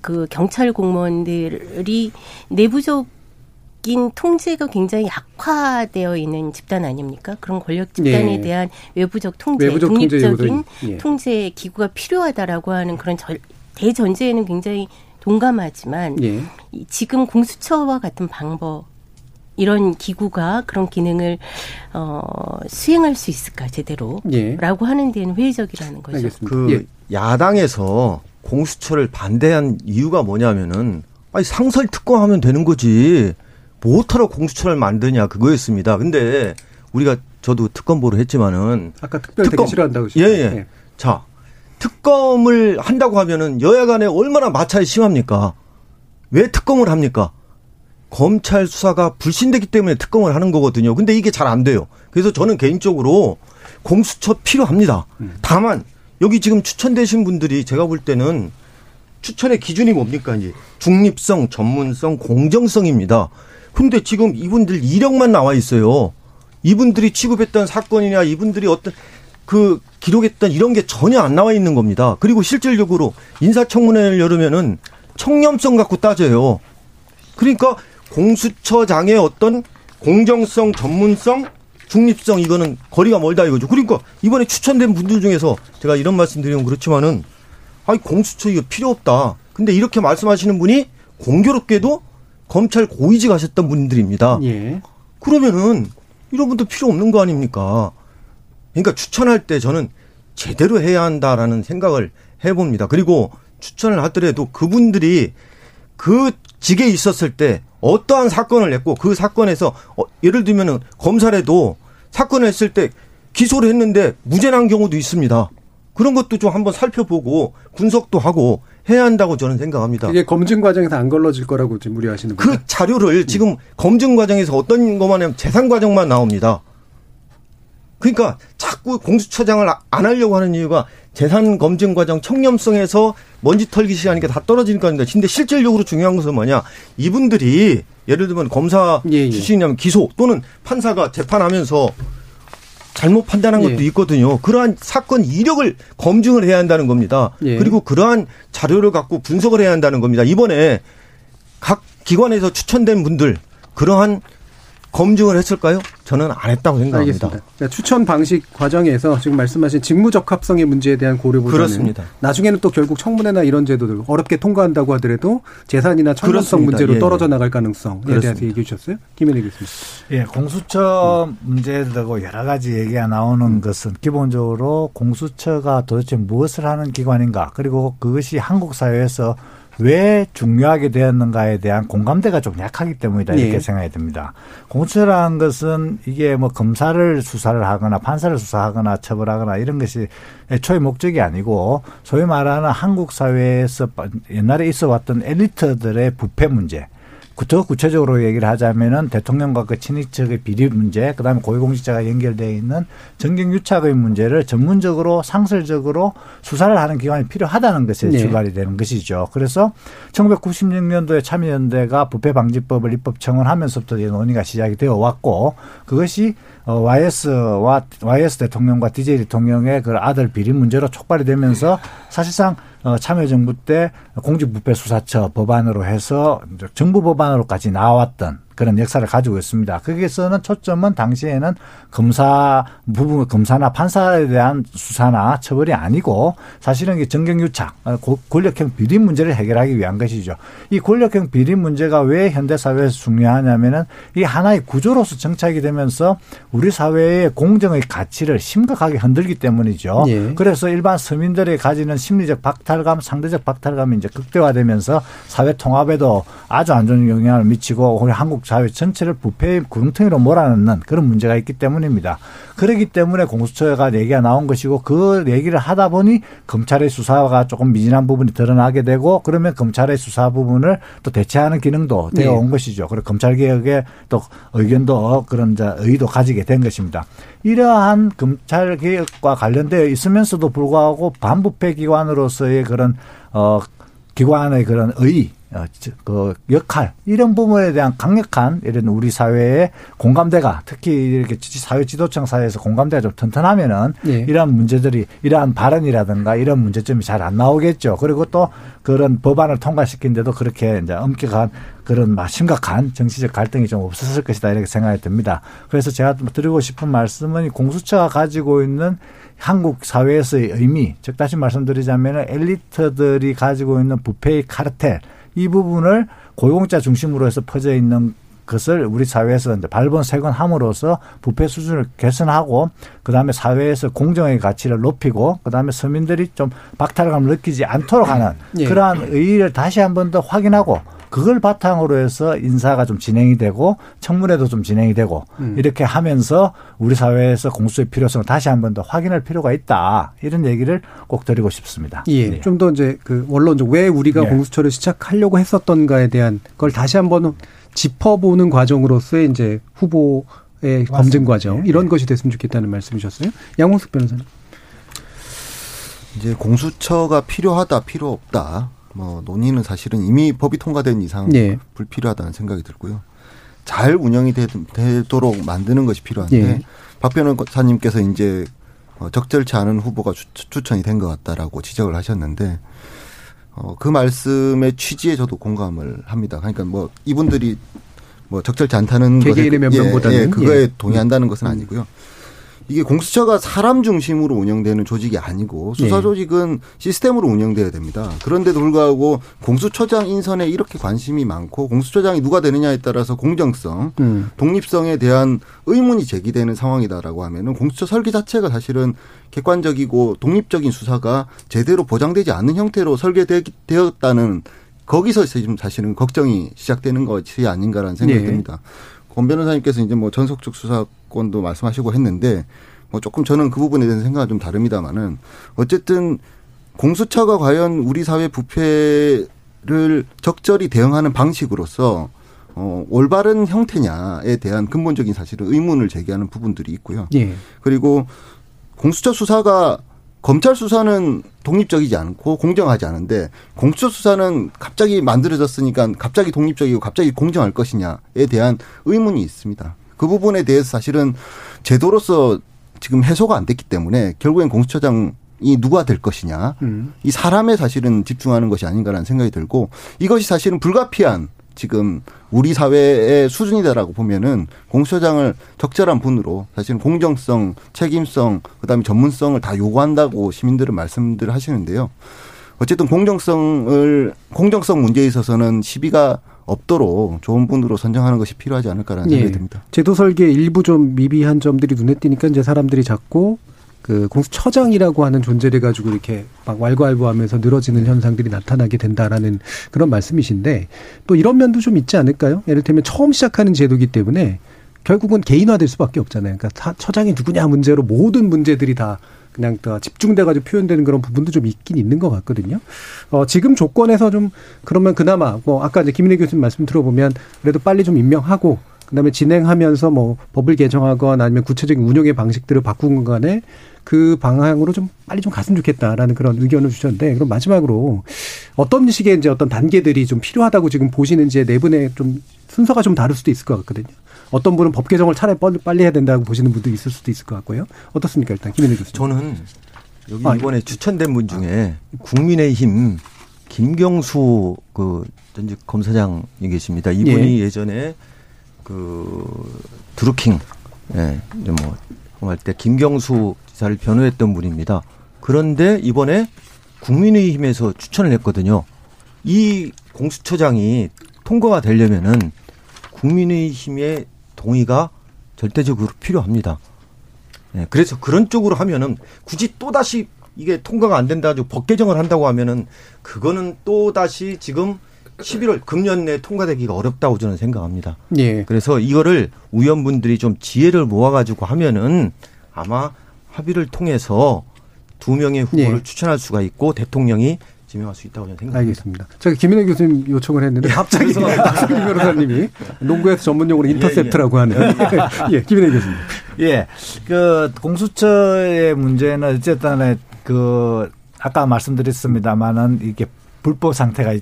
그 경찰 공무원들이 내부적인 통제가 굉장히 약화되어 있는 집단 아닙니까? 그런 권력 집단에 대한 외부적 통제, 독립적인 통제 기구가 필요하다라고 하는 그런 대전제에는 굉장히 동감하지만 지금 공수처와 같은 방법 이런 기구가 그런 기능을 수행할 수 있을까 제대로 라고 하는 데는 회의적이라는 거죠. 알겠습니다. 야당에서 공수처를 반대한 이유가 뭐냐면은 아니 상설 특검하면 되는 거지 뭐하러 공수처를 만드냐 그거였습니다. 근데 우리가 저도 특검 보러 했지만은 아까 특별 되게 싫어한다고 하셨죠. 예. 자, 특검을 한다고 하면은 여야 간에 얼마나 마찰이 심합니까? 왜 특검을 합니까? 검찰 수사가 불신되기 때문에 특검을 하는 거거든요. 근데 이게 잘 안 돼요. 그래서 저는 개인적으로 공수처 필요합니다. 다만 여기 지금 추천되신 분들이 제가 볼 때는 추천의 기준이 뭡니까? 이제 중립성, 전문성, 공정성입니다. 근데 지금 이분들 이력만 나와 있어요. 이분들이 취급했던 사건이나 이분들이 어떤 그 기록했던 이런 게 전혀 안 나와 있는 겁니다. 그리고 실질적으로 인사청문회를 열으면은 청렴성 갖고 따져요. 그러니까 공수처장의 어떤 공정성, 전문성, 중립성 이거는 거리가 멀다 이거죠. 그러니까 이번에 추천된 분들 중에서 제가 이런 말씀드리면 그렇지만은 아니 공수처 이거 필요 없다. 근데 이렇게 말씀하시는 분이 공교롭게도 검찰 고위직 하셨던 분들입니다. 예. 그러면은 이런 분들 필요 없는 거 아닙니까? 그러니까 추천할 때 저는 제대로 해야 한다라는 생각을 해봅니다. 그리고 추천을 하더라도 그분들이 그 직에 있었을 때 어떠한 사건을 냈고 그 사건에서 예를 들면 검사라도 사건을 했을 때 기소를 했는데 무죄 난 경우도 있습니다. 그런 것도 좀 한번 살펴보고 분석도 하고 해야 한다고 저는 생각합니다. 이게 검증 과정에서 안 걸러질 거라고 지금 우려하시는 거예요? 그 자료를 지금 검증 과정에서 어떤 것만 하면 재산 과정만 나옵니다. 그러니까 자꾸 공수처장을 안 하려고 하는 이유가 재산 검증 과정 청렴성에서 먼지 털기 시작하니까 다 떨어지니까 합니다. 근데 실질적으로 중요한 것은 뭐냐. 이분들이 예를 들면 검사 출신이라면 기소 또는 판사가 재판하면서 잘못 판단한 것도 있거든요. 그러한 사건 이력을 검증을 해야 한다는 겁니다. 그리고 그러한 자료를 갖고 분석을 해야 한다는 겁니다. 이번에 각 기관에서 추천된 분들 그러한 검증을 했을까요? 저는 안 했다고 생각합니다. 알겠습니다. 추천 방식 과정에서 지금 말씀하신 직무적합성의 문제에 대한 고려보다는 그렇습니다. 나중에는 또 결국 청문회나 이런 제도들 어렵게 통과한다고 하더라도 재산이나 청렴성 문제로 떨어져 나갈 가능성에 대해서 얘기해 주셨어요? 김인혜 교수님. 예, 공수처 문제들하고 여러 가지 얘기가 나오는 것은 기본적으로 공수처가 도대체 무엇을 하는 기관인가 그리고 그것이 한국 사회에서 왜 중요하게 되었는가에 대한 공감대가 좀 약하기 때문이다 이렇게 생각이 듭니다. 공수처라는 것은 이게 뭐 검사를 수사를 하거나 판사를 수사하거나 처벌하거나 이런 것이 애초에 목적이 아니고 소위 말하는 한국 사회에서 옛날에 있어 왔던 엘리트들의 부패 문제 더 구체적으로 얘기를 하자면은 대통령과 그 친인척의 비리 문제, 그 다음에 고위공직자가 연결되어 있는 정경유착의 문제를 전문적으로 상설적으로 수사를 하는 기관이 필요하다는 것에 출발이 되는 것이죠. 그래서 1996년도에 참여연대가 부패방지법을 입법 청원하면서부터 논의가 시작이 되어 왔고 그것이 YS 대통령과 DJ 대통령의 그 아들 비리 문제로 촉발이 되면서 사실상 참여정부 때 공직부패수사처 법안으로 해서 정부 법안으로까지 나왔던 그런 역사를 가지고 있습니다. 거기에서는 초점은 당시에는 검사나 판사에 대한 수사나 처벌이 아니고 사실은 정경유착, 권력형 비리 문제를 해결하기 위한 것이죠. 이 권력형 비리 문제가 왜 현대사회에서 중요하냐면은 이 하나의 구조로서 정착이 되면서 우리 사회의 공정의 가치를 심각하게 흔들기 때문이죠. 그래서 일반 서민들이 가지는 심리적 박탈감, 상대적 박탈감이 이제 극대화되면서 사회 통합에도 아주 안 좋은 영향을 미치고 우리 한국 사회 전체를 부패의 구렁텅이로 몰아넣는 그런 문제가 있기 때문입니다. 그렇기 때문에 공수처가 얘기가 나온 것이고, 그 얘기를 하다 보니 검찰의 수사가 조금 미진한 부분이 드러나게 되고, 그러면 검찰의 수사 부분을 또 대체하는 기능도 되어 온 것이죠. 그리고 검찰개혁에 또 의견도 그런 의의도 가지게 된 것입니다. 이러한 검찰개혁과 관련되어 있으면서도 불구하고 반부패 기관으로서의 그런 기관의 그런 의의, 그 역할, 이런 부분에 대한 강력한 이런 우리 사회의 공감대가, 특히 이렇게 사회 지도층 사회에서 공감대가 좀 튼튼하면은 이러한 문제들이, 이러한 발언이라든가 이런 문제점이 잘 안 나오겠죠. 그리고 또 그런 법안을 통과시킨데도 그렇게 이제 엄격한 그런 막 심각한 정치적 갈등이 좀 없었을 것이다, 이렇게 생각이 듭니다. 그래서 제가 드리고 싶은 말씀은, 공수처가 가지고 있는 한국 사회에서의 의미, 즉 다시 말씀드리자면 엘리트들이 가지고 있는 부패의 카르텔, 이 부분을 고용자 중심으로 해서 퍼져 있는 것을 우리 사회에서 이제 발본색원함으로써 부패 수준을 개선하고, 그다음에 사회에서 공정의 가치를 높이고, 그다음에 서민들이 좀 박탈감을 느끼지 않도록 하는 그러한 의의를 다시 한 번 더 확인하고, 그걸 바탕으로 해서 인사가 좀 진행이 되고 청문회도 좀 진행이 되고, 이렇게 하면서 우리 사회에서 공수의 필요성을 다시 한 번 더 확인할 필요가 있다, 이런 얘기를 꼭 드리고 싶습니다. 예. 네. 좀 더 이제 그 원론적, 왜 우리가 공수처를 시작하려고 했었던가에 대한 걸 다시 한번 짚어보는 과정으로서의 이제 후보의 맞습니다. 검증 과정, 이런 것이 됐으면 좋겠다는 말씀이셨어요. 양홍석 변호사님. 이제 공수처가 필요하다, 필요 없다, 뭐 논의는 사실은 이미 법이 통과된 이상 불필요하다는 생각이 들고요. 잘 운영이 되도록 만드는 것이 필요한데 박 변호사님께서 이제 적절치 않은 후보가 추천이 된 것 같다라고 지적을 하셨는데, 그 말씀의 취지에 저도 공감을 합니다. 그러니까 뭐 이분들이 뭐 적절치 않다는 개개인의 면면보다는 그거에 동의한다는 것은 아니고요. 이게 공수처가 사람 중심으로 운영되는 조직이 아니고, 수사 조직은 시스템으로 운영돼야 됩니다. 그런데도 불구하고 공수처장 인선에 이렇게 관심이 많고, 공수처장이 누가 되느냐에 따라서 공정성, 독립성에 대한 의문이 제기되는 상황이다라고 하면은, 공수처 설계 자체가 사실은 객관적이고 독립적인 수사가 제대로 보장되지 않는 형태로 설계되었다는, 거기서 지금 사실은 걱정이 시작되는 것이 아닌가라는 생각이 듭니다. 권 변호사님께서 이제 뭐 전속적 수사권도 말씀하시고 했는데, 뭐 조금 저는 그 부분에 대한 생각은 좀 다릅니다만은, 어쨌든 공수처가 과연 우리 사회 부패를 적절히 대응하는 방식으로서 올바른 형태냐에 대한 근본적인 사실은 의문을 제기하는 부분들이 있고요. 그리고 공수처 수사가, 검찰 수사는 독립적이지 않고 공정하지 않은데, 공수처 수사는 갑자기 만들어졌으니까 갑자기 독립적이고 갑자기 공정할 것이냐에 대한 의문이 있습니다. 그 부분에 대해서 사실은 제도로서 지금 해소가 안 됐기 때문에, 결국엔 공수처장이 누가 될 것이냐, 이 사람에 사실은 집중하는 것이 아닌가라는 생각이 들고, 이것이 사실은 불가피한 지금 우리 사회의 수준이다라고 보면은, 공수처장을 적절한 분으로 사실은 공정성, 책임성, 그다음에 전문성을 다 요구한다고 시민들은 말씀들 하시는데요. 어쨌든 공정성 문제에 있어서는 시비가 없도록 좋은 분으로 선정하는 것이 필요하지 않을까라는 생각이 듭니다. 제도 설계의 일부 좀 미비한 점들이 눈에 띄니까 이제 사람들이 자꾸 그 공수처장이라고 하는 존재를 가지고 이렇게 막 왈가왈부하면서 늘어지는 현상들이 나타나게 된다라는 그런 말씀이신데, 또 이런 면도 좀 있지 않을까요? 예를 들면 처음 시작하는 제도이기 때문에 결국은 개인화될 수밖에 없잖아요. 그러니까 처장이 누구냐 문제로 모든 문제들이 다 그냥 다 집중돼가지고 표현되는 그런 부분도 좀 있긴 있는 것 같거든요. 지금 조건에서 좀 그러면 그나마 뭐 아까 이제 김인혜 교수님 말씀 들어보면, 그래도 빨리 좀 임명하고, 그다음에 진행하면서 뭐 법을 개정하거나 아니면 구체적인 운영의 방식들을 바꾸는 간에 그 방향으로 좀 빨리 좀 갔으면 좋겠다라는 그런 의견을 주셨는데, 그럼 마지막으로 어떤 식의 이제 어떤 단계들이 좀 필요하다고 지금 보시는지, 네 분의 좀 순서가 좀 다를 수도 있을 것 같거든요. 어떤 분은 법 개정을 차라리 빨리 해야 된다고 보시는 분도 있을 수도 있을 것 같고요. 어떻습니까, 일단 김인혜 교수님? 저는 여기 이번에 추천된 분 중에 국민의힘 김경수 그 전직 검사장이 계십니다. 이분이 예전에 그 드루킹, 할 때 김경수 지사를 변호했던 분입니다. 그런데 이번에 국민의힘에서 추천을 했거든요. 이 공수처장이 통과가 되려면은 국민의힘의 동의가 절대적으로 필요합니다. 예, 그래서 그런 쪽으로 하면은, 굳이 또 다시 이게 통과가 안 된다, 법 개정을 한다고 하면은, 그거는 또 다시 지금 11월 금년 내에 통과되기가 어렵다고 저는 생각합니다. 예. 그래서 이거를 의원분들이 좀 지혜를 모아가지고 하면은 아마 합의를 통해서 두 명의 후보를 예. 추천할 수가 있고 대통령이 지명할 수 있다고 저는 생각합니다. 알겠습니다. 제가 김인혜 교수님 요청을 했는데 갑자기 박상기 변호사님이 농구에서 전문용어로 인터셉트라고 하는. 예, 김인혜 교수님. 예, 그 공수처의 문제는 어쨌든 그 아까 말씀드렸습니다만은 이게 불법 상태가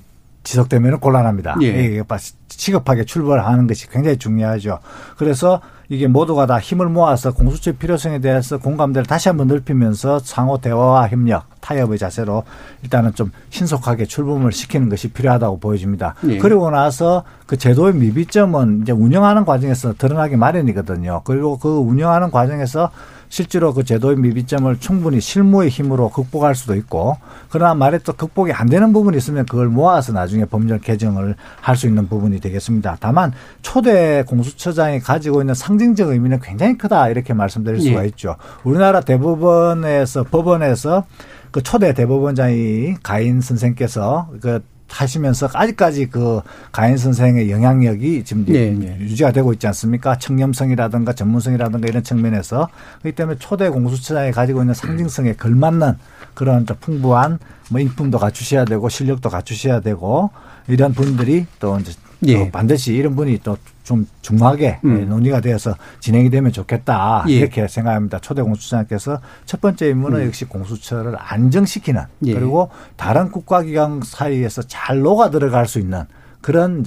지속되면 곤란합니다. 예. 시급하게 출발하는 것이 굉장히 중요하죠. 그래서 이게 모두가 다 힘을 모아서 공수처의 필요성에 대해서 공감대를 다시 한번 넓히면서 상호 대화와 협력, 타협의 자세로 일단은 좀 신속하게 출범을 시키는 것이 필요하다고 보여집니다. 예. 그리고 나서 그 제도의 미비점은 이제 운영하는 과정에서 드러나기 마련이거든요. 그리고 그 운영하는 과정에서 실제로 그 제도의 미비점을 충분히 실무의 힘으로 극복할 수도 있고, 그러나 말에 또 극복이 안 되는 부분이 있으면 그걸 모아서 나중에 법률 개정을 할 수 있는 부분이 되겠습니다. 다만 초대 공수처장이 가지고 있는 상징적 의미는 굉장히 크다 이렇게 말씀드릴 수가 예. 있죠. 우리나라 대법원에서 법원에서 그 초대 대법원장이 가인 선생께서 그 하시면서 아직까지 그 가인 선생의 영향력이 지금 네. 유지가 되고 있지 않습니까? 청렴성이라든가 전문성이라든가 이런 측면에서. 그렇기 때문에 초대 공수처장이 가지고 있는 상징성에 걸맞는 그런 풍부한 뭐 인품도 갖추셔야 되고 실력도 갖추셔야 되고 이런 분들이 또 이제 예. 반드시 이런 분이 또 좀 중하게 논의가 되어서 진행이 되면 좋겠다 예. 이렇게 생각합니다. 초대 공수처장께서 첫 번째 임무는 역시 공수처를 안정시키는 예. 그리고 다른 국가기관 사이에서 잘 녹아 들어갈 수 있는 그런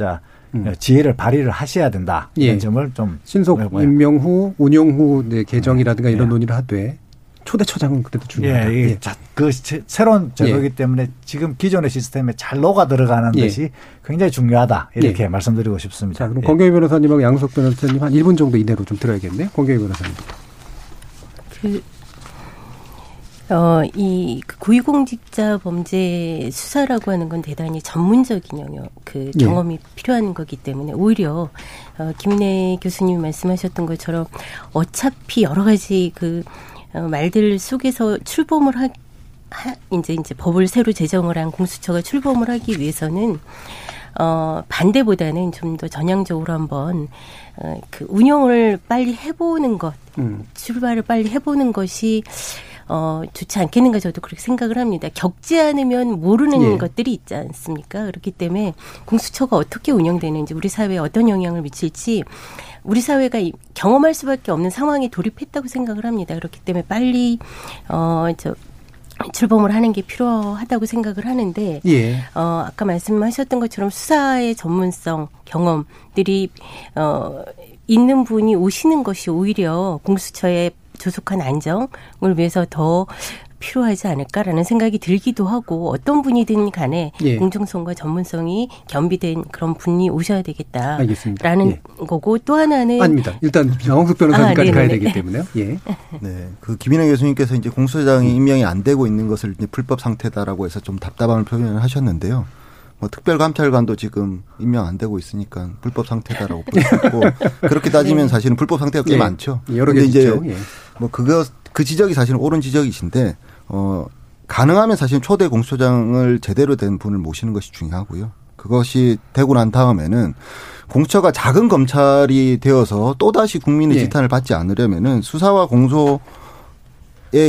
지혜를 발휘를 하셔야 된다. 이런 예. 점을 좀 신속 임명 후 운영 후 네, 개정이라든가 이런 예. 논의를 하되 초대 처장은 그래도 중요하다. 예, 예. 그 새로운 제도이기 예. 때문에 지금 기존의 시스템에 잘 녹아 들어가는 예. 것이 굉장히 중요하다. 이렇게 예. 말씀드리고 싶습니다. 자, 그럼 예. 권경애 변호사님하고 양홍석 변호사님 한 1분 정도 이내로 좀 들어야겠네요. 권경애 변호사님. 이 고위공직자 범죄 수사라고 하는 건 대단히 전문적인 영역, 그 경험이 예. 필요한 거기 때문에 오히려 김인혜 교수님이 말씀하셨던 것처럼 어차피 여러 가지 그 말들 속에서 출범을 이제 법을 새로 제정을 한 공수처가 출범을 하기 위해서는 반대보다는 좀 더 전향적으로 한번 그 운영을 빨리 해보는 것, 출발을 빨리 해보는 것이 좋지 않겠는가 저도 그렇게 생각을 합니다. 겪지 않으면 모르는 예. 것들이 있지 않습니까? 그렇기 때문에 공수처가 어떻게 운영되는지 우리 사회에 어떤 영향을 미칠지 우리 사회가 경험할 수밖에 없는 상황에 돌입했다고 생각을 합니다. 그렇기 때문에 빨리 출범을 하는 게 필요하다고 생각을 하는데 예. 아까 말씀하셨던 것처럼 수사의 전문성, 경험들이 있는 분이 오시는 것이 오히려 공수처의 조속한 안정을 위해서 더 필요하지 않을까라는 생각이 들기도 하고 어떤 분이든 간에 예. 공정성과 전문성이 겸비된 그런 분이 오셔야 되겠다라는 알겠습니다. 예. 거고 또 하나는 아닙니다. 일단 양홍석 변호사님까지 가야 되기 때문에요. 예. 네, 그 김인혜 교수님께서 이제 공수처장이 임명이 안 되고 있는 것을 이제 불법 상태다라고 해서 좀 답답함을 표현을 하셨는데요. 뭐 특별감찰관도 지금 임명 안 되고 있으니까 불법 상태다라고 볼 수 있고 그렇게 따지면 사실은 불법 상태가 꽤 예. 많죠. 여러 개 있죠. 예. 뭐 그 지적이 사실은 옳은 지적이신데 가능하면 사실 초대 공수처장을 제대로 된 분을 모시는 것이 중요하고요. 그것이 되고 난 다음에는 공처가 작은 검찰이 되어서 또다시 국민의 예. 지탄을 받지 않으려면은 수사와 공소에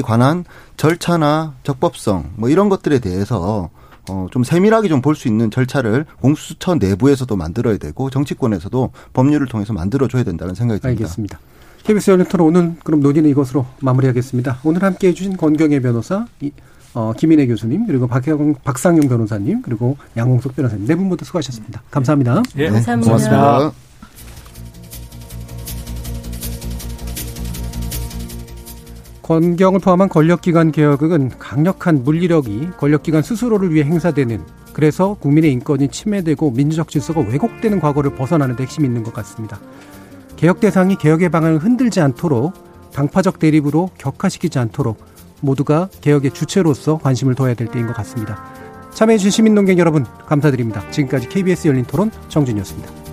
관한 절차나 적법성 뭐 이런 것들에 대해서 좀 세밀하게 좀 볼 수 있는 절차를 공수처 내부에서도 만들어야 되고 정치권에서도 법률을 통해서 만들어줘야 된다는 생각이 듭니다. 알겠습니다. KBS 열린 토론 오늘 그럼 논의는 이것으로 마무리하겠습니다. 오늘 함께해 주신 권경애 변호사, 김인혜 교수님, 그리고 박상용 변호사님, 그리고 양홍석 변호사님 네 분 모두 수고하셨습니다. 감사합니다. 예, 네, 감사합니다. 고맙습니다. 권경을 포함한 권력기관 개혁은 강력한 물리력이 권력기관 스스로를 위해 행사되는 그래서 국민의 인권이 침해되고 민주적 질서가 왜곡되는 과거를 벗어나는 데 핵심이 있는 것 같습니다. 개혁 대상이 개혁의 방향을 흔들지 않도록 당파적 대립으로 격화시키지 않도록 모두가 개혁의 주체로서 관심을 둬야 될 때인 것 같습니다. 참여해주신 시민논객 여러분 감사드립니다. 지금까지 KBS 열린 토론 정준이었습니다.